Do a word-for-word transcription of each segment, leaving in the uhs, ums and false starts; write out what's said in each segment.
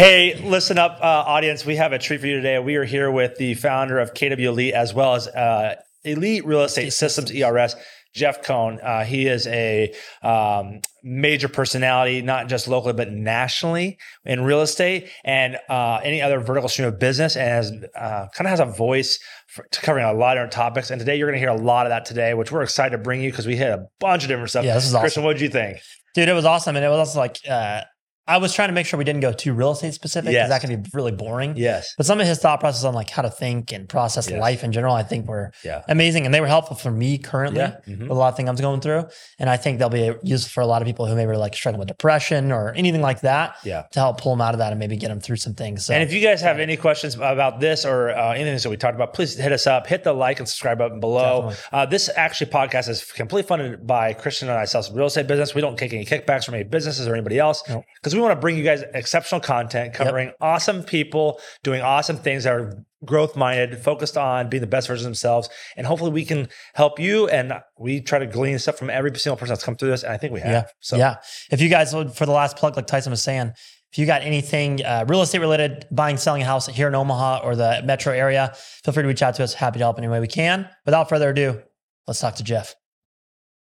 Hey, listen up, uh, audience. We have a treat for you today. We are here with the founder of K W Elite, as well as uh, Elite Real Estate Systems, E R S, Jeff Cohn. Uh, he is a um, major personality, not just locally, but nationally in real estate and uh, any other vertical stream of business, and has, uh, kind of has a voice for covering a lot of different topics. And today you're going to hear a lot of that today, which we're excited to bring you because we hit a bunch of different stuff. Yeah, this is awesome. Christian, what did you think? Dude, it was awesome. And it was also like, uh, I was trying to make sure we didn't go too real estate specific because yes. that can be really boring. Yes. But some of his thought process on like how to think and process yes. life in general, I think were yeah. amazing. And they were helpful for me currently yeah. mm-hmm. with a lot of things I'm going through. And I think they'll be useful for a lot of people who maybe are like struggling with depression or anything like that yeah. to help pull them out of that and maybe get them through some things. So, and if you guys have any questions about this or uh, anything that we talked about, please hit us up, hit the like and subscribe button below. Uh, this actually podcast is completely funded by Christian and I sell some real estate business. We don't take any kickbacks from any businesses or anybody else because nope. we We want to bring you guys exceptional content covering yep. awesome people doing awesome things that are growth minded, focused on being the best version of themselves. And hopefully we can help you. And we try to glean stuff from every single person that's come through this. And I think we have. Yeah. So, yeah. If you guys would, for the last plug, like Tyson was saying, if you got anything uh, real estate related, buying, selling a house here in Omaha or the metro area, feel free to reach out to us. Happy to help any way we can. Without further ado, let's talk to Jeff.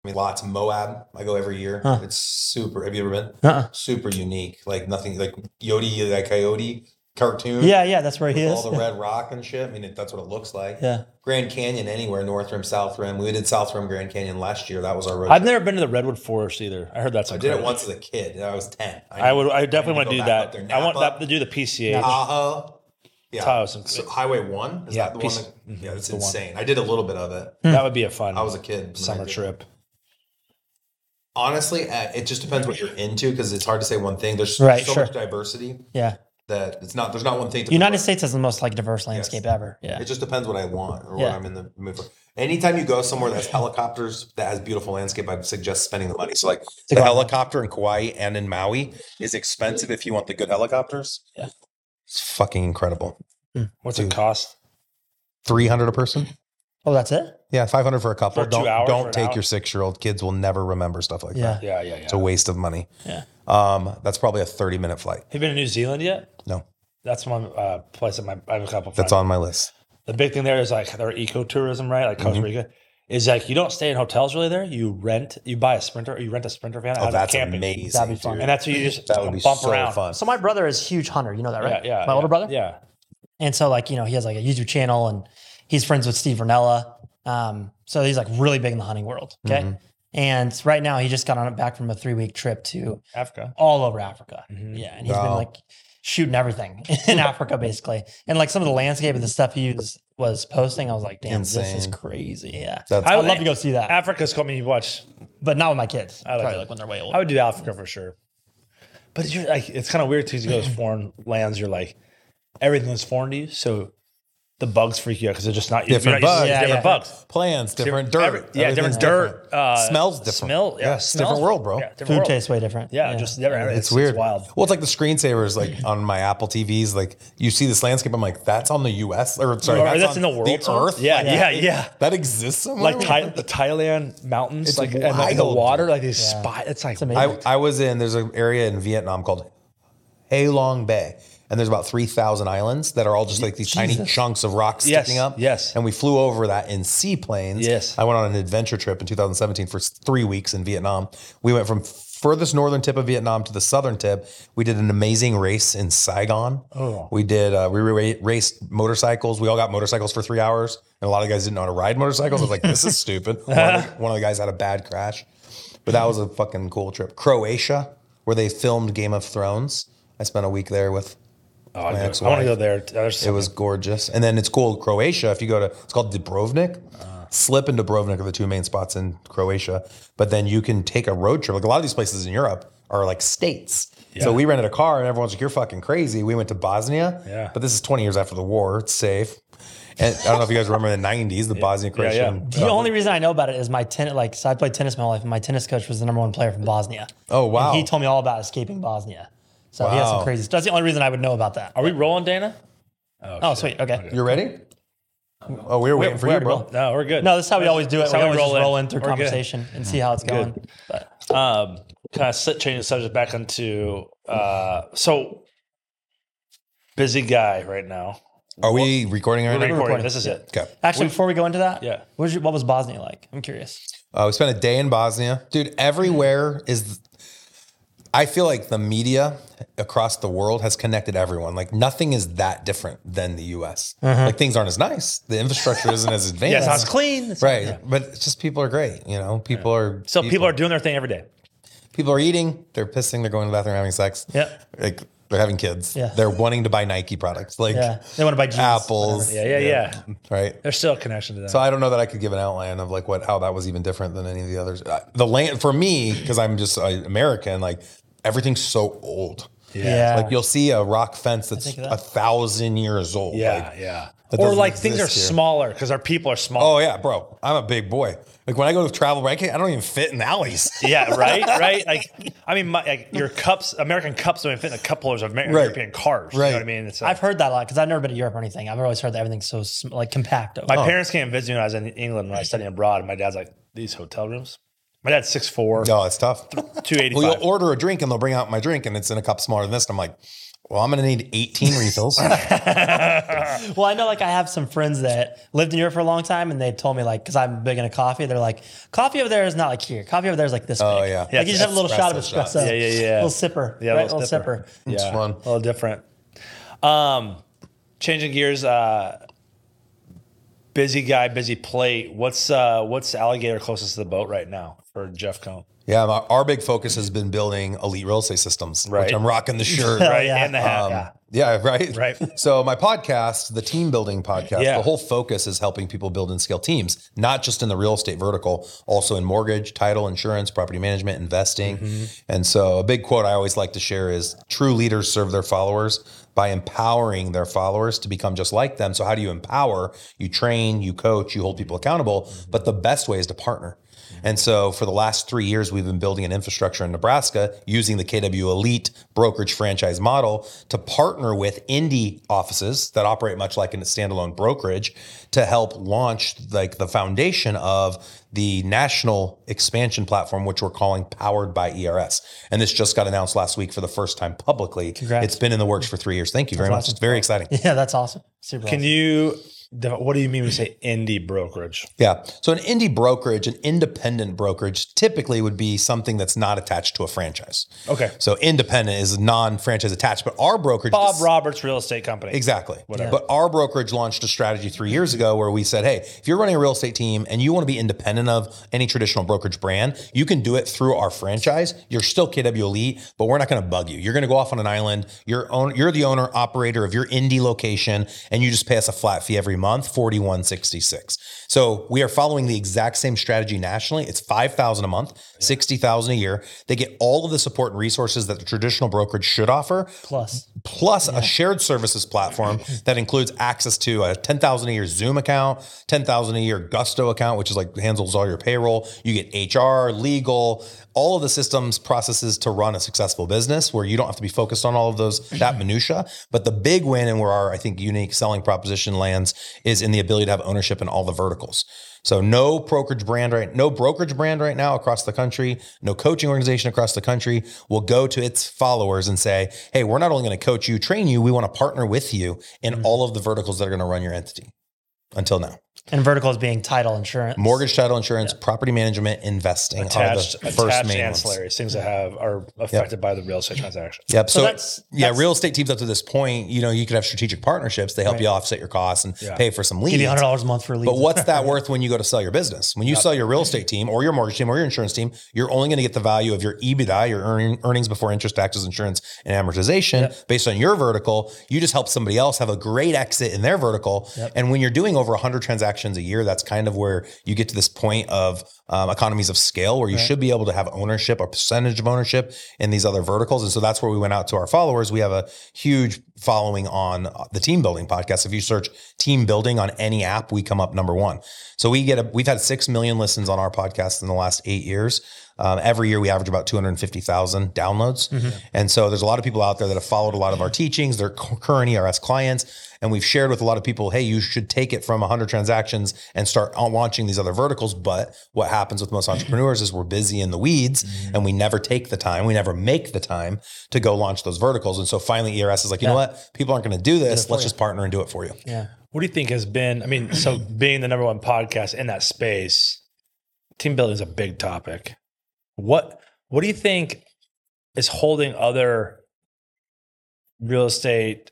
I mean, lots. Moab, I go every year. Huh. It's super. Have you ever been? Uh-uh. Super unique. Like nothing, like Yodi, that coyote cartoon. Yeah, yeah, that's where he is. All the red rock and shit. I mean, it, that's what it looks like. Yeah. Grand Canyon anywhere, North Rim, South Rim. We did South Rim Grand Canyon last year. That was our road I've trip. Never been to the Redwood Forest either. I heard that's I did it once as a kid. I was ten. I, I would. I definitely I want to do that. Napa, I want that to do the P C H. Tahoe. Yeah. Tahoe. So Highway one? Is yeah, that the P C- one? That, yeah, that's insane. One. I did a little bit of it. Mm. That would be a fun. I was a kid. Summer trip. Honestly, it just depends what you're into because it's hard to say one thing. There's right, so sure. much diversity. Yeah, that it's not. There's not one thing. The United States has the most like diverse landscape yes. ever. Yeah, it just depends what I want or yeah. what I'm in the mood for. Anytime you go somewhere that has helicopters that has beautiful landscape, I suggest spending the money. So like it's the helicopter in Kauai and in Maui is expensive if you want the good helicopters. Yeah, it's fucking incredible. Mm. What's Dude, it cost? Three hundred a person. Oh, that's it? Yeah, five hundred for a couple. For don't hours, don't take hour. Your six-year-old. Kids will never remember stuff like yeah. that. Yeah, yeah, yeah. It's a waste of money. Yeah. Um, that's probably a thirty-minute flight. Have you been to New Zealand yet? No. That's one uh, place that my, I have a couple of That's on my list. The big thing there is like their ecotourism, right? Like Costa mm-hmm. Rica. Is like you don't stay in hotels really there. You rent, you buy a Sprinter, or you rent a Sprinter van. Oh, that's camping. Amazing. That'd be fun. Dude. And that's what you just that would be bump so around. Fun. So my brother is a huge hunter. You know that, right? Yeah, yeah My yeah, older brother? Yeah. And so like, you know, he has like a YouTube channel and he's friends with Steve Vernella. Um, so he's like really big in the hunting world. Okay. Mm-hmm. And right now he just got on back from a three week trip to Africa, all over Africa. Mm-hmm. Yeah. And he's wow. been like shooting everything in Africa basically. And like some of the landscape and the stuff he was, was posting, I was like, damn, Insane. This is crazy. Yeah. That's I would cool. love to go see that. Africa's cool. I mean, you watch, but not with my kids. I like Probably it. Like when they're way older. I would do Africa for sure. But it's, like, it's kind of weird too, you go to foreign lands, you're like, everything is foreign to you. So the bugs freak you out because they're just not different, bugs. Not, yeah, different yeah. bugs, plants, different, different dirt, every, yeah, different dirt, different. Uh, smells different, smell, yeah, yeah smells different world, bro. Yeah, different Food world. Tastes way different, yeah, yeah. just different. It's, it's weird, it's wild. Well, it's like the screensavers, like on my Apple T Vs, like you see this landscape, I'm like, that's on the U S or sorry, or that's, that's on in the world, the Earth, yeah, like, yeah, yeah, yeah, that exists somewhere, like Tha- the Thailand mountains, it's like wild. And like the water, like these yeah. spot. It's like I, I was in. There's an area in Vietnam called Hai Long Bay. And there's about three thousand islands that are all just like these Jesus. Tiny chunks of rock sticking yes, up. Yes. And we flew over that in seaplanes. Yes. I went on an adventure trip in two thousand seventeen for three weeks in Vietnam. We went from furthest northern tip of Vietnam to the southern tip. We did an amazing race in Saigon. Oh. We did, uh, we re- raced motorcycles. We all got motorcycles for three hours. And a lot of guys didn't know how to ride motorcycles. I was like, this is stupid. One of the, one of the guys had a bad crash. But that was a fucking cool trip. Croatia, where they filmed Game of Thrones. I spent a week there with... Oh, I want to go there. It was gorgeous. And then it's cool. Croatia, if you go to, it's called Dubrovnik. Uh, Slip and Dubrovnik are the two main spots in Croatia. But then you can take a road trip. Like a lot of these places in Europe are like states. Yeah. So we rented a car and everyone's like, you're fucking crazy. We went to Bosnia. Yeah. But this is twenty years after the war. It's safe. And I don't know if you guys remember the nineties, the yeah. Bosnia Croatian. Yeah, yeah. The government. Only reason I know about it is my tennis, like, so I played tennis my whole life and my tennis coach was the number one player from Bosnia. Oh, wow. And he told me all about escaping Bosnia. So wow. he has some crazy stuff. That's the only reason I would know about that. Are we rolling, Dana? Oh, oh sweet. Okay. okay. You ready? Oh, we were waiting we're, for we're you, bro. Roll. No, we're good. No, this is how we always do it. That's we always we roll, just roll in through we're conversation good. And see how it's going. Good. But um, kind of change the subject back into, uh, so busy guy right now. Are we what, recording right we're now? Recording. Recording. This is it. Okay. Actually, before we go into that, yeah. what was, your, what was Bosnia like? I'm curious. Uh, we spent a day in Bosnia. Dude, everywhere is... I feel like the media across the world has connected everyone. Like nothing is that different than the U S. Mm-hmm. Like things aren't as nice. The infrastructure isn't as advanced. Yeah, it's not as clean. It's right. Yeah. But it's just people are great. You know, people yeah. are... So people. people are doing their thing every day. People are eating. They're pissing. They're going to the bathroom, having sex. Yeah. Like... They're having kids. Yeah. They're wanting to buy Nike products. Like yeah. they want to buy jeans, Apples. Yeah, yeah, yeah, yeah. Right. There's still a connection to that. So I don't know that I could give an outline of like what how that was even different than any of the others. The land for me, because I'm just uh, American, like everything's so old. Yeah. yeah. Like you'll see a rock fence that's that. a thousand years old. Yeah, like, yeah. Or like things are here. smaller because our people are smaller. Oh yeah, bro. I'm a big boy. Like when I go to travel, I can't, I don't even fit in alleys. Yeah, right, right. Like, I mean, my, like your cups, American cups don't even fit in the cup holders of American, right. European cars. Right. You know what I mean? It's like, I've heard that a lot because I've never been to Europe or anything. I've always heard that everything's so like compact. My oh. parents came and visited when I was in England when I was studying abroad, and my dad's like, these hotel rooms. My dad's six foot four. No, it's tough. two eighty-five. Well, you'll order a drink and they'll bring out my drink and it's in a cup smaller than this. And I'm like, well, I'm going to need eighteen refills. Well, I know like I have some friends that lived in Europe for a long time and they told me like, because I'm big into coffee, they're like, coffee over there is not like here. Coffee over there is like this oh, big. Oh, yeah. Like yeah, you just have a little shot of espresso. Shot. Yeah, yeah, yeah. A little sipper. Yeah, right? a, little a little sipper. Yeah. It's fun. A little different. Um, changing gears, uh, busy guy, busy plate. What's, uh, what's alligator closest to the boat right now for Jeff Cohn? Yeah, our big focus has been building Elite Real Estate Systems, right. which I'm rocking the shirt. right, yeah. And the hat. Um, yeah. yeah, right? Right. So my podcast, the team building podcast, yeah. the whole focus is helping people build and scale teams, not just in the real estate vertical, also in mortgage, title, insurance, property management, investing. Mm-hmm. And so a big quote I always like to share is, true leaders serve their followers by empowering their followers to become just like them. So how do you empower? You train, you coach, you hold people accountable, mm-hmm. but the best way is to partner. And so for the last three years, we've been building an infrastructure in Nebraska using the K W Elite brokerage franchise model to partner with indie offices that operate much like in a standalone brokerage to help launch like the foundation of the national expansion platform, which we're calling Powered by E R S. And this just got announced last week for the first time publicly. Congrats. It's been in the works for three years. Thank you very that's much. Awesome. It's very exciting. Yeah, that's awesome. Super Can awesome. you... What do you mean when you say indie brokerage? Yeah. So an indie brokerage, an independent brokerage, typically would be something that's not attached to a franchise. Okay. So independent is non-franchise attached, but our brokerage- Bob is, Roberts Real Estate Company. Exactly. Whatever. Yeah. But our brokerage launched a strategy three years ago where we said, hey, if you're running a real estate team and you want to be independent of any traditional brokerage brand, you can do it through our franchise. You're still K W Elite, but we're not going to bug you. You're going to go off on an island. You're, own, you're the owner operator of your indie location, and you just pay us a flat fee every month, forty-one sixty-six. So we are following the exact same strategy nationally. It's five thousand a month, sixty thousand a year. They get all of the support and resources that the traditional brokerage should offer, plus, plus yeah. a shared services platform that includes access to a ten thousand a year Zoom account, ten thousand a year Gusto account, which is like handles all your payroll. You get H R, legal, all of the systems, processes to run a successful business where you don't have to be focused on all of those, that minutia. But the big win and where our, I think, unique selling proposition lands is in the ability to have ownership in all the verticals. So no brokerage brand right, no brokerage brand right now across the country, no coaching organization across the country will go to its followers and say, hey, we're not only going to coach you, train you, we want to partner with you in mm-hmm. all of the verticals that are going to run your entity until now. And verticals being title insurance, mortgage title insurance, yeah. property management, investing, attached, the first attached main ancillaries, things that have are affected yep. by the real estate transaction. Yep. So, so that's, yeah, that's, real estate teams up to this point, you know, you could have strategic partnerships. They help right. you offset your costs and yeah. pay for some leads. Give you one hundred dollars a month for leads. But what's that worth when you go to sell your business? When you yep. sell your real estate team or your mortgage team or your insurance team, you're only going to get the value of your EBITDA, your earning, earnings before interest, taxes, insurance, and amortization yep. based on your vertical. You just help somebody else have a great exit in their vertical. Yep. And when you're doing over one hundred transactions a year, that's kind of where you get to this point of um, economies of scale where you right. should be able to have ownership, a percentage of ownership in these other verticals. And so that's where we went out to our followers. We have a huge following on the team building podcast. If you search team building on any app, we come up number one. So we get a, we've had six million listens on our podcast in the last eight years. Um, every year we average about two hundred fifty thousand downloads. Mm-hmm. And so there's a lot of people out there that have followed a lot of our teachings. They're current E R S clients. And we've shared with a lot of people, hey, you should take it from one hundred transactions and start launching these other verticals. But what happens with most entrepreneurs is we're busy in the weeds mm-hmm. and we never take the time. We never make the time to go launch those verticals. And so finally E R S is like, you yeah. know what? what? People aren't going to do this. Let's you. just partner and do it for you. Yeah. What do you think has been, I mean, so being the number one podcast in that space, team building is a big topic. What, what do you think is holding other real estate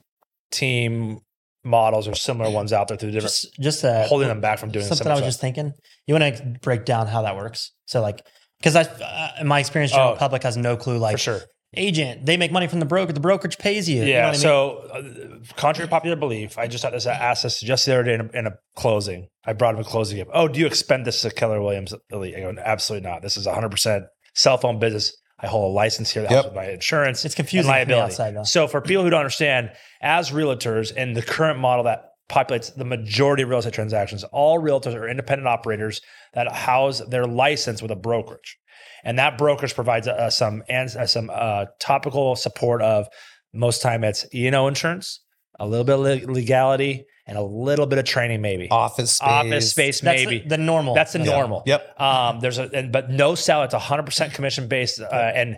team models or similar ones out there through the different, just, just uh, holding them back from doing something? I was stuff. just thinking, you want to break down how that works. So like, cause I, uh, in my experience, general oh, public has no clue, like for sure. agent, they make money from the broker. The brokerage pays you. Yeah. You know what I mean? So uh, contrary to popular belief, I just had this assets just the other day in a, in a closing, I brought him a closing up. Oh, do you expend this to Keller Williams Elite? I go, absolutely not. This is a hundred percent cell phone business. I hold a license here that yep. helps with my insurance. It's confusing. And liability. Outside, though. So for people who don't understand, as realtors in the current model that populates the majority of real estate transactions, all realtors are independent operators that house their license with a brokerage. And that brokerage provides uh, some and uh, some uh, topical support of most time it's E and O insurance, a little bit of legality, and a little bit of training maybe. Office space. Office space maybe. That's the, the normal. That's the yeah. normal. Yep. Um, there's a and, but no salary. It's one hundred percent commission based uh, and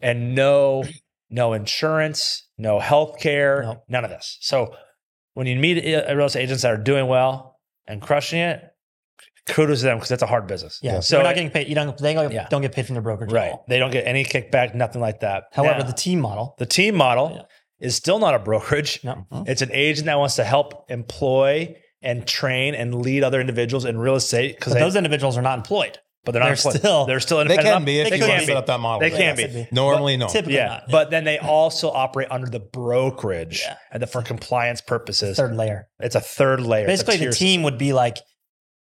and no no insurance, no healthcare, no. none of this. So when you meet real estate agents that are doing well and crushing it, kudos to them because that's a hard business. Yeah. So you're not getting paid. You don't. They don't, yeah. don't get paid from the brokerage. Right. At all. They don't get any kickback. Nothing like that. However, now, the team model. The team model yeah. is still not a brokerage. No. It's an agent that wants to help employ and train and lead other individuals in real estate because those individuals are not employed. But they're, they're not employed. Still. They're still independent. They can be. If they you want to set up that model. They can yes, be. Normally, but no. Typically yeah. not. Yeah. But then they also operate under the brokerage yeah. and the, for compliance purposes. Third layer. It's a third layer. Basically, the team would be like.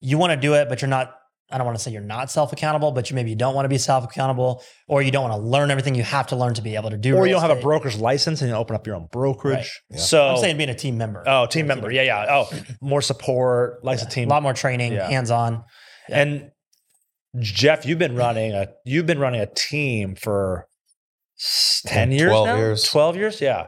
You want to do it, but you're not, I don't want to say you're not self-accountable, but you maybe you don't want to be self-accountable or you don't want to learn everything you have to learn to be able to do. Or you don't have a broker's license and you open up your own brokerage. Right. Yeah. So I'm saying being a team member. Oh, team member. Team. Yeah, yeah. Oh, more support, like yeah. a team. A lot more training, yeah. hands-on. Yeah. And Jeff, you've been running a, you've been running a team for ten years twelve now? Years. twelve years Yeah.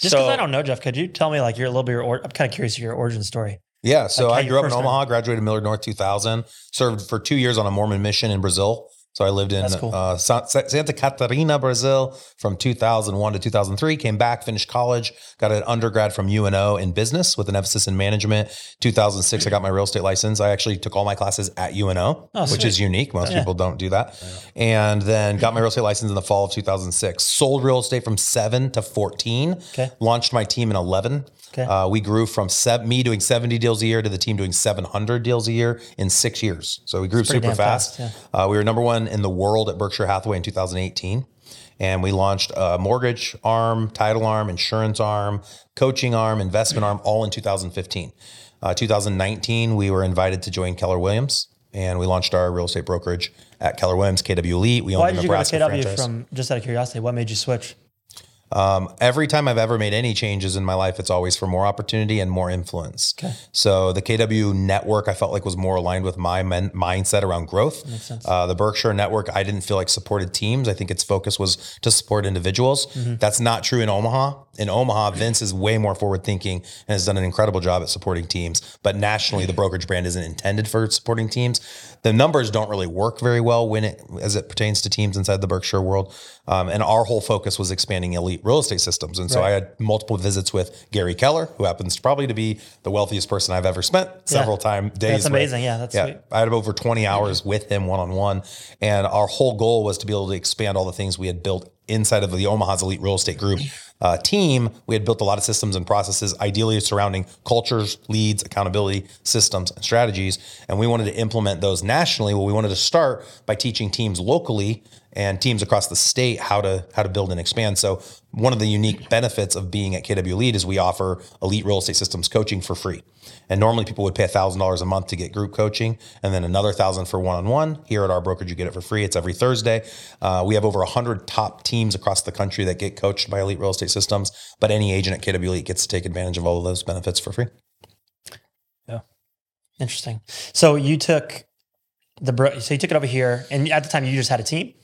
Just because so, I don't know, Jeff, could you tell me like you're a little bit, your, I'm kind of curious your origin story. Yeah. So like I grew up in Omaha, graduated Millard North two thousand, served for two years on a Mormon mission in Brazil. So I lived in cool. uh, Santa Catarina, Brazil from two thousand one to two thousand three, came back, finished college, got an undergrad from U N O in business with an emphasis in management. two thousand six, I got my real estate license. I actually took all my classes at U N O, oh, which sweet. is unique. Most yeah. people don't do that. Yeah. And then got my real estate license in the fall of two thousand six, sold real estate from seven to fourteen, okay. launched my team in eleven. Okay. Uh, we grew from se- me doing seventy deals a year to the team doing seven hundred deals a year in six years. So we grew super fast. fast yeah. uh, we were number one in the world at Berkshire Hathaway in two thousand eighteen. And we launched a mortgage arm, title arm, insurance arm, coaching arm, investment arm, all in two thousand fifteen. Uh, two thousand nineteen, we were invited to join Keller Williams. And we launched our real estate brokerage at Keller Williams, K W Elite. We own the Nebraska franchise. Why did you go to K W from, just out of curiosity, what made you switch? Um, every time I've ever made any changes in my life, it's always for more opportunity and more influence. Okay. So the K W network, I felt like was more aligned with my men- mindset around growth. Makes sense. Uh, the Berkshire network, I didn't feel like supported teams. I think its focus was to support individuals. Mm-hmm. That's not true in Omaha. In Omaha, Vince is way more forward thinking and has done an incredible job at supporting teams. But nationally, the brokerage brand isn't intended for supporting teams. The numbers don't really work very well when it, as it pertains to teams inside the Berkshire world. Um, and our whole focus was expanding Elite Real Estate Systems. And so right. I had multiple visits with Gary Keller, who happens to probably to be the wealthiest person I've ever spent several yeah. time days. That's amazing. With. Yeah, that's yeah. sweet. I had over twenty hours with him one-on-one. And our whole goal was to be able to expand all the things we had built inside of the Omaha's Elite Real Estate Group uh, team. We had built a lot of systems and processes, ideally surrounding cultures, leads, accountability, systems, and strategies. And we wanted to implement those nationally. Well, we wanted to start by teaching teams locally and teams across the state how to how to build and expand. So one of the unique benefits of being at K W Elite is we offer Elite Real Estate Systems coaching for free. And normally people would pay one thousand dollars a month to get group coaching and then another one thousand dollars for one-on-one. Here at our brokerage, you get it for free. It's every Thursday. Uh, we have over one hundred top teams across the country that get coached by Elite Real Estate Systems, but any agent at K W Elite gets to take advantage of all of those benefits for free. Yeah. Interesting. So you took the bro- so you took it over here, and at the time you just had a team?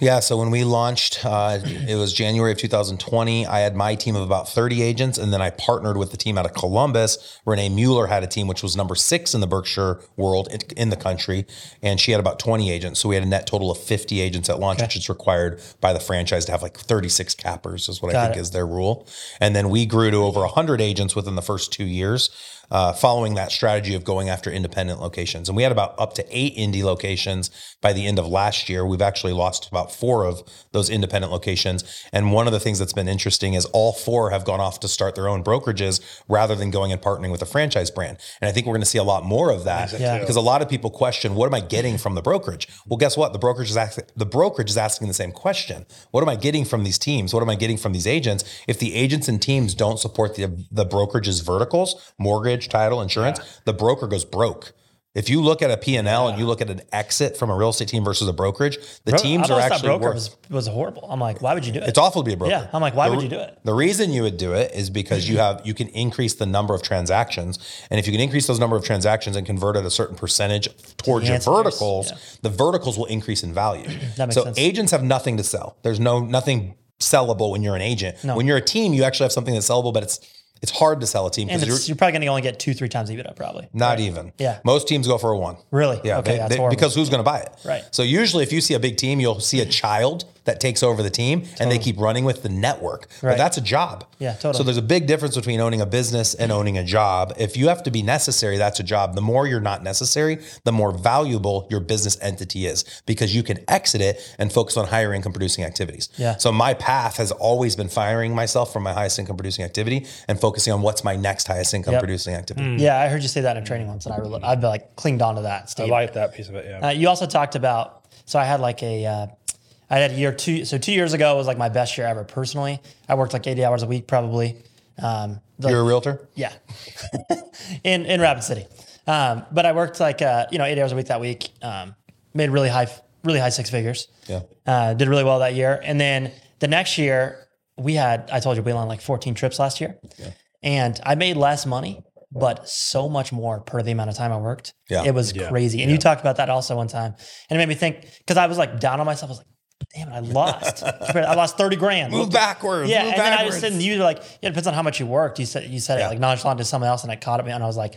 Yeah. So when we launched, uh, it was January of two thousand twenty. I had my team of about thirty agents, and then I partnered with the team out of Columbus. Renee Mueller had a team, which was number six in the Berkshire world in the country. And she had about twenty agents. So we had a net total of fifty agents at launch, okay. which is required by the franchise to have like thirty-six cappers is what Got I think it. Is their rule. And then we grew to over a hundred agents within the first two years. Uh, following that strategy of going after independent locations. And we had about up to eight indie locations by the end of last year. We've actually lost about four of those independent locations. And one of the things that's been interesting is all four have gone off to start their own brokerages rather than going and partnering with a franchise brand. And I think we're going to see a lot more of that yeah. because a lot of people question, what am I getting from the brokerage? Well, guess what? The brokerage is asking, the brokerage is asking the same question. What am I getting from these teams? What am I getting from these agents? If the agents and teams don't support the, the brokerage's verticals, mortgage, title, insurance, yeah. the broker goes broke. If you look at a P and L yeah. and you look at an exit from a real estate team versus a brokerage, the Bro- teams I are actually broker was, was horrible. I'm like, why would you do it? It's awful to be a broker. Yeah. I'm like, why the, would you do it? The reason you would do it is because you have, you can increase the number of transactions. And if you can increase those number of transactions and convert at a certain percentage towards yeah, your verticals, yeah. the verticals will increase in value. That makes so sense. Agents have nothing to sell. There's no, nothing sellable when you're an agent. No. When you're a team, you actually have something that's sellable, but it's, It's hard to sell a team because you're, you're probably going to only get two, three times EBITDA, probably. Not right? even. Yeah. Most teams go for a one. Really? Yeah. Okay. They, that's they, horrible. Because who's going to buy it? Right. So usually, if you see a big team, you'll see a child that takes over the team, totally. And they keep running with the network. Right. But that's a job. Yeah. Totally. So there's a big difference between owning a business and owning a job. If you have to be necessary, that's a job. The more you're not necessary, the more valuable your business entity is because you can exit it and focus on higher income producing activities. Yeah. So my path has always been firing myself from my highest income producing activity and focusing focusing on what's my next highest income yep. producing activity. Mm. Yeah. I heard you say that in training once and I really, I'd be like clinged onto that statement. I like that piece of it. Yeah. Uh, you also talked about, so I had like a, uh, I had a year two. So two years ago was like my best year ever. Personally, I worked like eighty hours a week, probably. Um, the, You're a realtor? Yeah. in, in Rapid City. Um, but I worked like, uh, you know, eighty hours a week that week, um, made really high, really high six figures. Yeah. Uh, did really well that year. And then the next year, we had, I told you, we went on like fourteen trips last year yeah. and I made less money, but so much more per the amount of time I worked. Yeah. It was yeah. crazy. And yeah. you talked about that also one time and it made me think, cause I was like down on myself. I was like, damn it, I lost, I lost thirty grand. Move Look, backwards. Yeah. Move and backwards. Then I just said, you were like, yeah, it depends on how much you worked. You said, you said yeah. it like nonchalant to someone else and I caught it and I was like,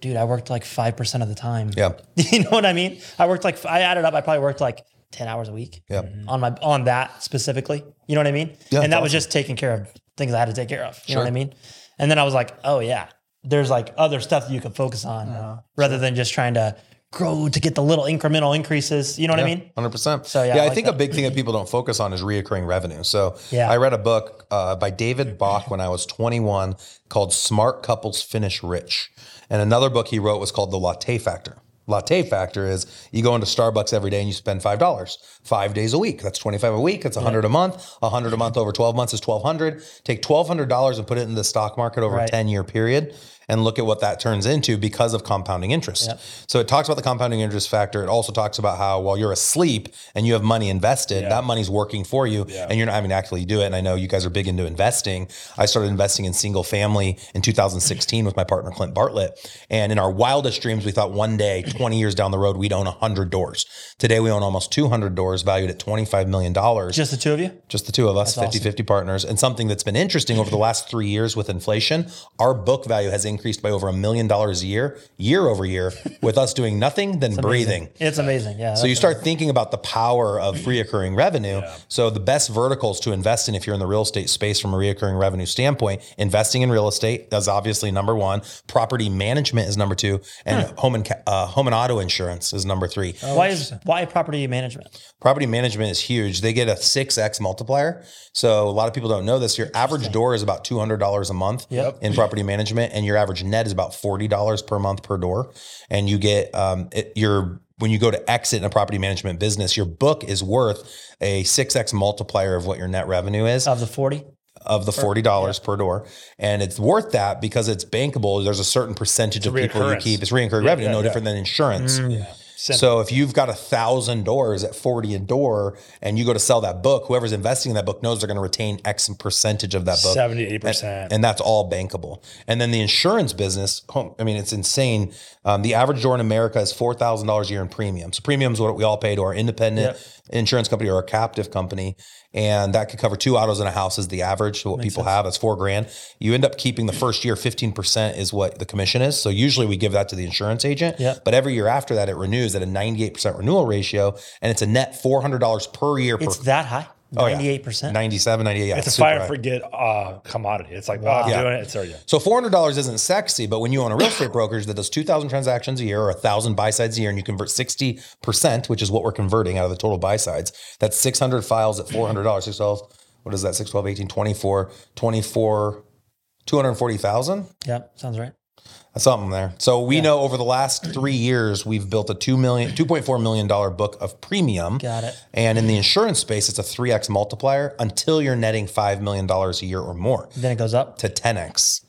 dude, I worked like five percent of the time. Yeah. You know what I mean? I worked like, I added up, I probably worked like ten hours a week yep. on my, on that specifically. You know what I mean? Yeah, and that awesome. Was just taking care of things I had to take care of. You sure. know what I mean? And then I was like, oh yeah, there's like other stuff that you can focus on uh, rather sure. than just trying to grow to get the little incremental increases. You know what yeah, I mean? one hundred percent. So yeah, yeah I, I like think that. A big thing that people don't focus on is reoccurring revenue. So yeah. I read a book uh, by David Bach when I was twenty-one called Smart Couples Finish Rich. And another book he wrote was called The Latte Factor. Latte factor is you go into Starbucks every day and you spend five dollars, five days a week. That's twenty-five a week. That's a hundred yeah. a month, a hundred a month over twelve months is twelve hundred. Take twelve hundred dollars and put it in the stock market over right. a ten year period and look at what that turns into because of compounding interest. Yep. So it talks about the compounding interest factor. It also talks about how while you're asleep and you have money invested, yeah. that money's working for you yeah. and you're not having to actually do it. And I know you guys are big into investing. I started investing in single family in two thousand sixteen with my partner, Clint Bartlett. And in our wildest dreams, we thought one day, twenty years down the road, we'd own a hundred doors. Today we own almost two hundred doors valued at twenty-five million dollars. Just the two of you? Just the two of us, fifty-fifty partners. And something that's been interesting over the last three years with inflation, our book value has increased increased by over a million dollars a year, year over year, with us doing nothing than it's breathing. It's amazing. Yeah. So you start amazing. Thinking about the power of reoccurring revenue. Yeah. So the best verticals to invest in, if you're in the real estate space from a reoccurring revenue standpoint, investing in real estate is obviously number one. Property management is number two, and huh. home and uh, home and auto insurance is number three. Oh, why is why property management? Property management is huge. They get a six X multiplier. So a lot of people don't know this. Your average door is about two hundred dollars a month yep. in property management, and your average average net is about forty dollars per month per door. And you get um, it, your, when you go to exit in a property management business, your book is worth a six X multiplier of what your net revenue is. Of the forty? Of the forty dollars yeah. per door. And it's worth that because it's bankable. There's a certain percentage it's of people you keep. It's reoccurring yeah, revenue, yeah, no yeah. different than insurance. Mm, yeah. Simple. So if you've got a thousand doors at forty a door and you go to sell that book, whoever's investing in that book knows they're going to retain X percentage of that book. seventy, eighty percent. And, and that's all bankable. And then the insurance business, I mean, it's insane. Um, the average door in America is four thousand dollars a year in premium. So premium is what we all pay to our independent yep. insurance company or a captive company. And that could cover two autos and a house is the average. So what Makes people sense. have, that's four grand. You end up keeping the first year, fifteen percent is what the commission is. So usually we give that to the insurance agent, yep. but every year after that, it renews at a ninety-eight percent renewal ratio. And it's a net four hundred dollars per year. It's per- that high. ninety-eight percent. Oh, yeah. ninety-seven, ninety-eight. Yeah, it's a fire forget uh, commodity. It's like, wow. oh, I'm yeah. doing it. It's already done. So four hundred dollars isn't sexy, but when you own a real estate brokerage that does two thousand transactions a year or one thousand buy sides a year and you convert sixty percent, which is what we're converting out of the total buy sides, that's six hundred files at four hundred dollars. six twelve, what is that? six, twelve, eighteen, twenty-four, twenty-four, two hundred forty thousand? Yeah, sounds right. That's something there. So we yeah. know over the last three years, we've built a two million, two point four million dollars book of premium. Got it. And in the insurance space, it's a three X multiplier until you're netting five million dollars a year or more. Then it goes up to ten X.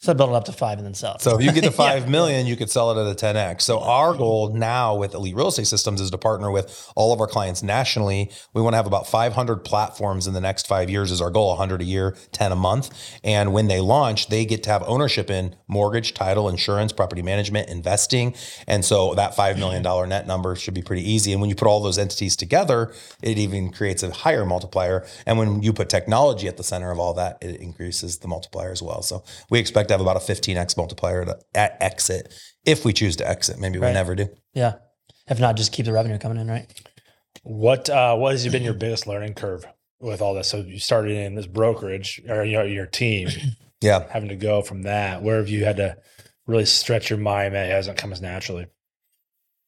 So build it up to five and then sell it. So if you get to five yeah. million, you could sell it at a ten X. So our goal now with Elite Real Estate Systems is to partner with all of our clients nationally. We want to have about five hundred platforms in the next five years is our goal, one hundred a year, ten a month. And when they launch, they get to have ownership in mortgage, title, insurance, property management, investing. And so that five million dollars net number should be pretty easy. And when you put all those entities together, it even creates a higher multiplier. And when you put technology at the center of all that, it increases the multiplier as well. So we expect that have about a fifteen X multiplier to, at exit if we choose to exit. Maybe right. we never do. Yeah. If not, just keep the revenue coming in, right? What uh, what has been your biggest learning curve with all this? So you started in this brokerage or you know, your team. yeah. Having to go from that. Where have you had to really stretch your mind that hasn't come as naturally?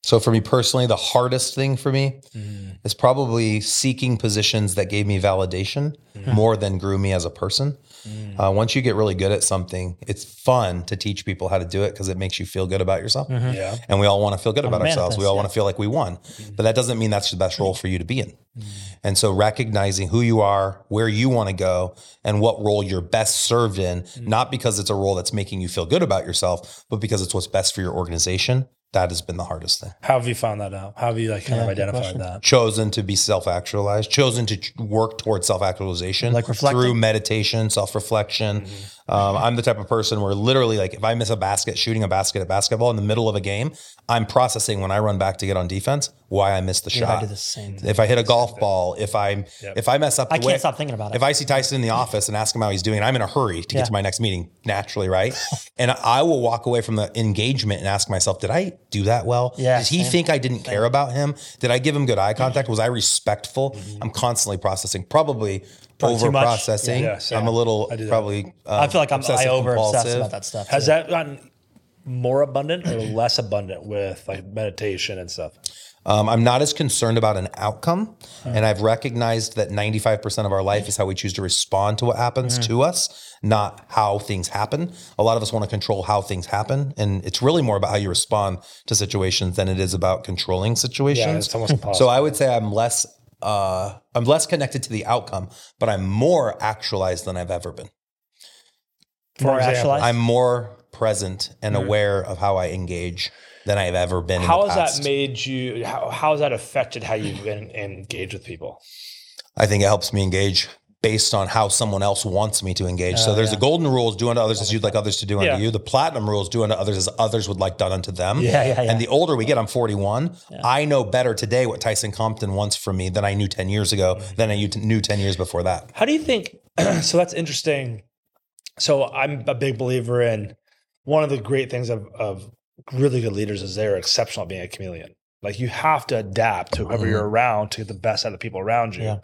So for me personally, the hardest thing for me mm. is probably seeking positions that gave me validation mm. more than grew me as a person. Mm. Uh, once you get really good at something, it's fun to teach people how to do it because it makes you feel good about yourself. Mm-hmm. Yeah. And we all want to feel good about manifest, ourselves. We all yeah. want to feel like we won, mm. but that doesn't mean that's the best role for you to be in. Mm. And so recognizing who you are, where you want to go, and what role you're best served in, mm. not because it's a role that's making you feel good about yourself, but because it's what's best for your organization. That has been the hardest thing. How have you found that out? How have you like kind yeah, of identified that? Chosen to be self-actualized, chosen to work towards self-actualization like through meditation, self-reflection. Mm-hmm. Um, I'm the type of person where literally like if I miss a basket, shooting a basket at basketball in the middle of a game, I'm processing when I run back to get on defense, why I missed the yeah, shot. I do the same thing. If I hit a golf ball, if I'm, yep. if I mess up, the I can't way, stop thinking about it. If I see Tyson in the office and ask him how he's doing, I'm in a hurry to yeah. get to my next meeting naturally. Right. And I will walk away from the engagement and ask myself, did I do that well? Yeah, did he same, think I didn't same. care about him? Did I give him good eye contact? Was I respectful? Mm-hmm. I'm constantly processing, probably, probably over processing. Yeah, yeah, I'm a little, I probably, um, I feel like I'm I over obsessed about that stuff. Has too. that gotten more abundant or less abundant with like meditation and stuff? Um, I'm not as concerned about an outcome. Uh, and I've recognized that ninety-five percent of our life is how we choose to respond to what happens uh, to us, not how things happen. A lot of us want to control how things happen. And it's really more about how you respond to situations than it is about controlling situations. Yeah, it's almost impossible. So I would say I'm less, uh, I'm less connected to the outcome, but I'm more actualized than I've ever been. For more example, actualized? I'm more present and mm-hmm. aware of how I engage than I've ever been. How in the has past. that made you, how, how has that affected how you've been engaged with people? I think it helps me engage based on how someone else wants me to engage. Uh, so there's yeah. the golden rule is do unto others as you'd like others to do unto yeah. you. The platinum rule is do unto others as others would like done unto them. Yeah, yeah, yeah. And the older we get, I'm forty-one. Yeah. I know better today what Tyson Compton wants from me than I knew ten years ago, mm-hmm. than I knew ten years before that. How do you think, so that's interesting. So I'm a big believer in one of the great things of, of really good leaders is they're exceptional at being a chameleon. Like you have to adapt to whoever mm-hmm. you're around to get the best out of the people around you yeah.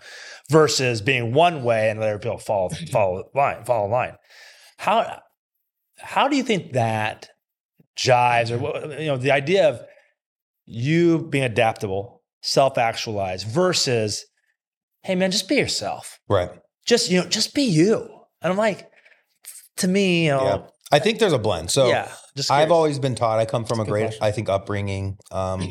versus being one way and letting people follow, follow line, follow line. How, how do you think that jives or, you know, the idea of you being adaptable, self-actualized versus, hey man, just be yourself. Right. Just, you know, just be you. And I'm like, to me, you know, yeah. I think there's a blend. So yeah, I've always been taught, I come from That's a great, question. I think, upbringing, um,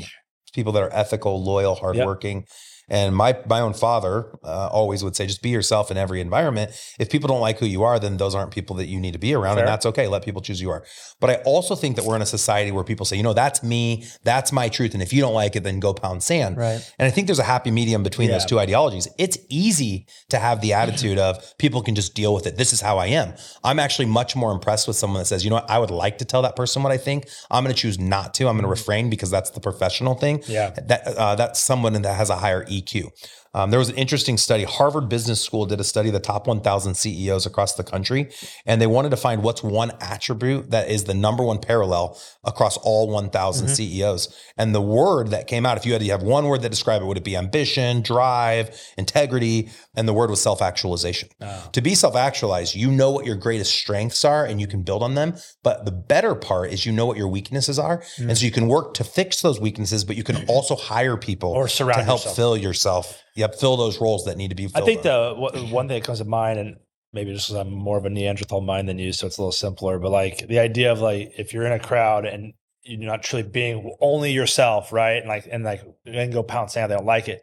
people that are ethical, loyal, hardworking. Yep. And my, my own father uh, always would say, just be yourself in every environment. If people don't like who you are, then those aren't people that you need to be around. Fair. And that's okay. Let people choose who you are. But I also think that we're in a society where people say, you know, that's me, that's my truth. And if you don't like it, then go pound sand. Right. And I think there's a happy medium between yeah. those two ideologies. It's easy to have the attitude of people can just deal with it. This is how I am. I'm actually much more impressed with someone that says, you know what, I would like to tell that person what I think. I'm going to choose not to. I'm going to refrain because that's the professional thing. Yeah. That, uh, that's someone that has a higher E Q. Um, there was an interesting study. Harvard Business School did a study of the top one thousand C E Os across the country, and they wanted to find what's one attribute that is the number one parallel across all one thousand mm-hmm. C E Os. And the word that came out, if you had to have one word that described it, would it be ambition, drive, integrity? And the word was self-actualization. Oh. To be self-actualized, you know what your greatest strengths are and you can build on them. But the better part is you know what your weaknesses are. Mm-hmm. And so you can work to fix those weaknesses, but you can also hire people or surround to help yourself. fill yourself. Yep, fill those roles that need to be filled. I think the w- one thing that comes to mind, and maybe just because I'm more of a Neanderthal mind than you, so it's a little simpler, but like the idea of like, if you're in a crowd and you're not truly being only yourself, right? And like, and like, and go pound sand, they don't like it,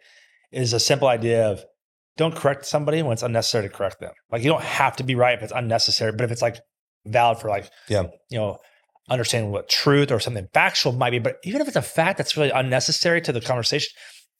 is a simple idea of don't correct somebody when it's unnecessary to correct them. Like, you don't have to be right if it's unnecessary, but if it's like valid for like, yeah, you know, understanding what truth or something factual might be, but even if it's a fact that's really unnecessary to the conversation,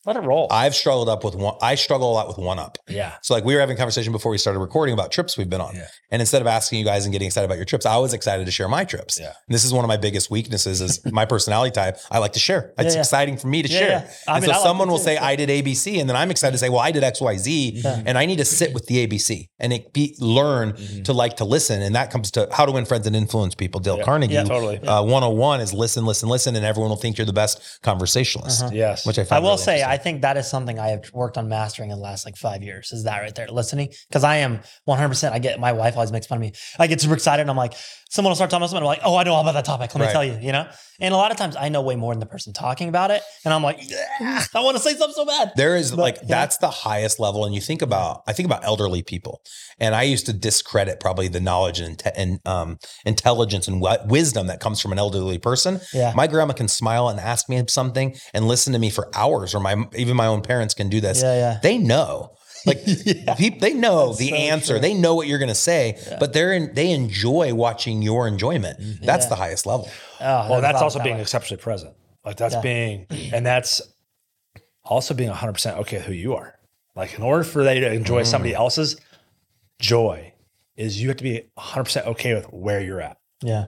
let it roll. I've struggled up with one. I struggle a lot with one up. Yeah. So like we were having a conversation before we started recording about trips we've been on. Yeah. And instead of asking you guys and getting excited about your trips, I was excited to share my trips. Yeah. And this is one of my biggest weaknesses is my personality type. I like to share. It's yeah, yeah. exciting for me to yeah, share. Yeah. And mean, so I someone like will too. say, I did A B C. And then I'm excited to say, well, I did X, Y, Z. Mm-hmm. And I need to sit with the A B C and it be, learn mm-hmm. to like to listen. And that comes to How to Win Friends and Influence People. Dale yeah. Carnegie. Yeah, totally. Uh, one oh one is listen, listen, listen. And everyone will think you're the best conversationalist. Uh-huh. Yes. Which I find I will really say, I think that is something I have worked on mastering in the last like five years is that right there, listening. Cause I am one hundred percent. I get, my wife always makes fun of me. I get super excited and I'm like, someone will start talking about something. I'm like, oh, I know all about that topic. Let me right. tell you, you know? And a lot of times I know way more than the person talking about it. And I'm like, yeah, I want to say something so bad. There is but, like, that's know? the highest level. And you think about, I think about elderly people and I used to discredit probably the knowledge and, and um, intelligence and w- wisdom that comes from an elderly person. Yeah. My grandma can smile and ask me something and listen to me for hours, or my, even my own parents can do this. Yeah, yeah. They know. Like yeah. people, they know that's the so answer. True. They know what you're going to say, yeah. but they're in, they enjoy watching your enjoyment. Mm-hmm. That's yeah. the highest level. Oh, well, that's, that's also being way. exceptionally present. Like that's yeah. being, and that's also being one hundred percent okay with who you are. Like in order for they to enjoy mm. somebody else's joy is you have to be one hundred percent okay with where you're at. Yeah.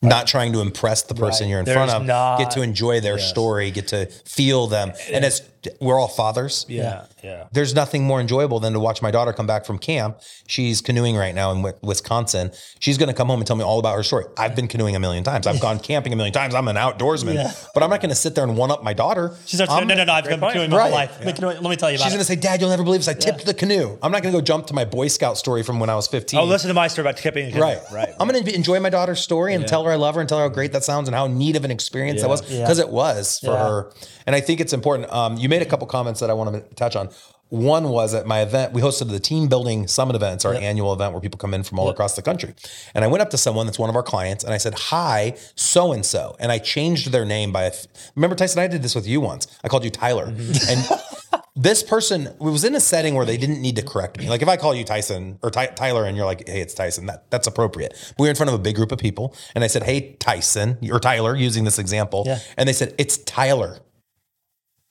Like, not trying to impress the person right. you're in There's front of, not, get to enjoy their yes. story, get to feel them. And it's, we're all fathers. Yeah, yeah. There's nothing more enjoyable than to watch my daughter come back from camp. She's canoeing right now in Wisconsin. She's going to come home and tell me all about her story. I've been canoeing a million times. I've gone camping a million times. I'm an outdoorsman, yeah. but I'm not going to sit there and one up my daughter. She's like, no, no, no, no, I've been canoeing my whole life. Yeah. Let, me, let me tell you about She's it. She's going to say, Dad, you'll never believe this. I tipped yeah. the canoe. I'm not going to go jump to my Boy Scout story from when I was fifteen. Oh, listen to my story about tipping a canoe. Right. right. I'm going to enjoy my daughter's story and yeah. tell her I love her and tell her how great that sounds and how neat of an experience yeah. that was, because yeah. it was for yeah. her. And I think it's important. Um, you made a couple comments that I want to touch on. One was at my event, we hosted the Team Building Summit event. It's our yep. annual event where people come in from all yep. across the country. And I went up to someone that's one of our clients and I said, hi, so-and-so. And I changed their name by, a th- remember Tyson, I did this with you once. I called you Tyler. Mm-hmm. And this person, it was in a setting where they didn't need to correct me. Like if I call you Tyson or Ty- Tyler and you're like, hey, it's Tyson, that, that's appropriate. But we were in front of a big group of people and I said, hey, Tyson or Tyler, using this example. Yeah. And they said, it's Tyler.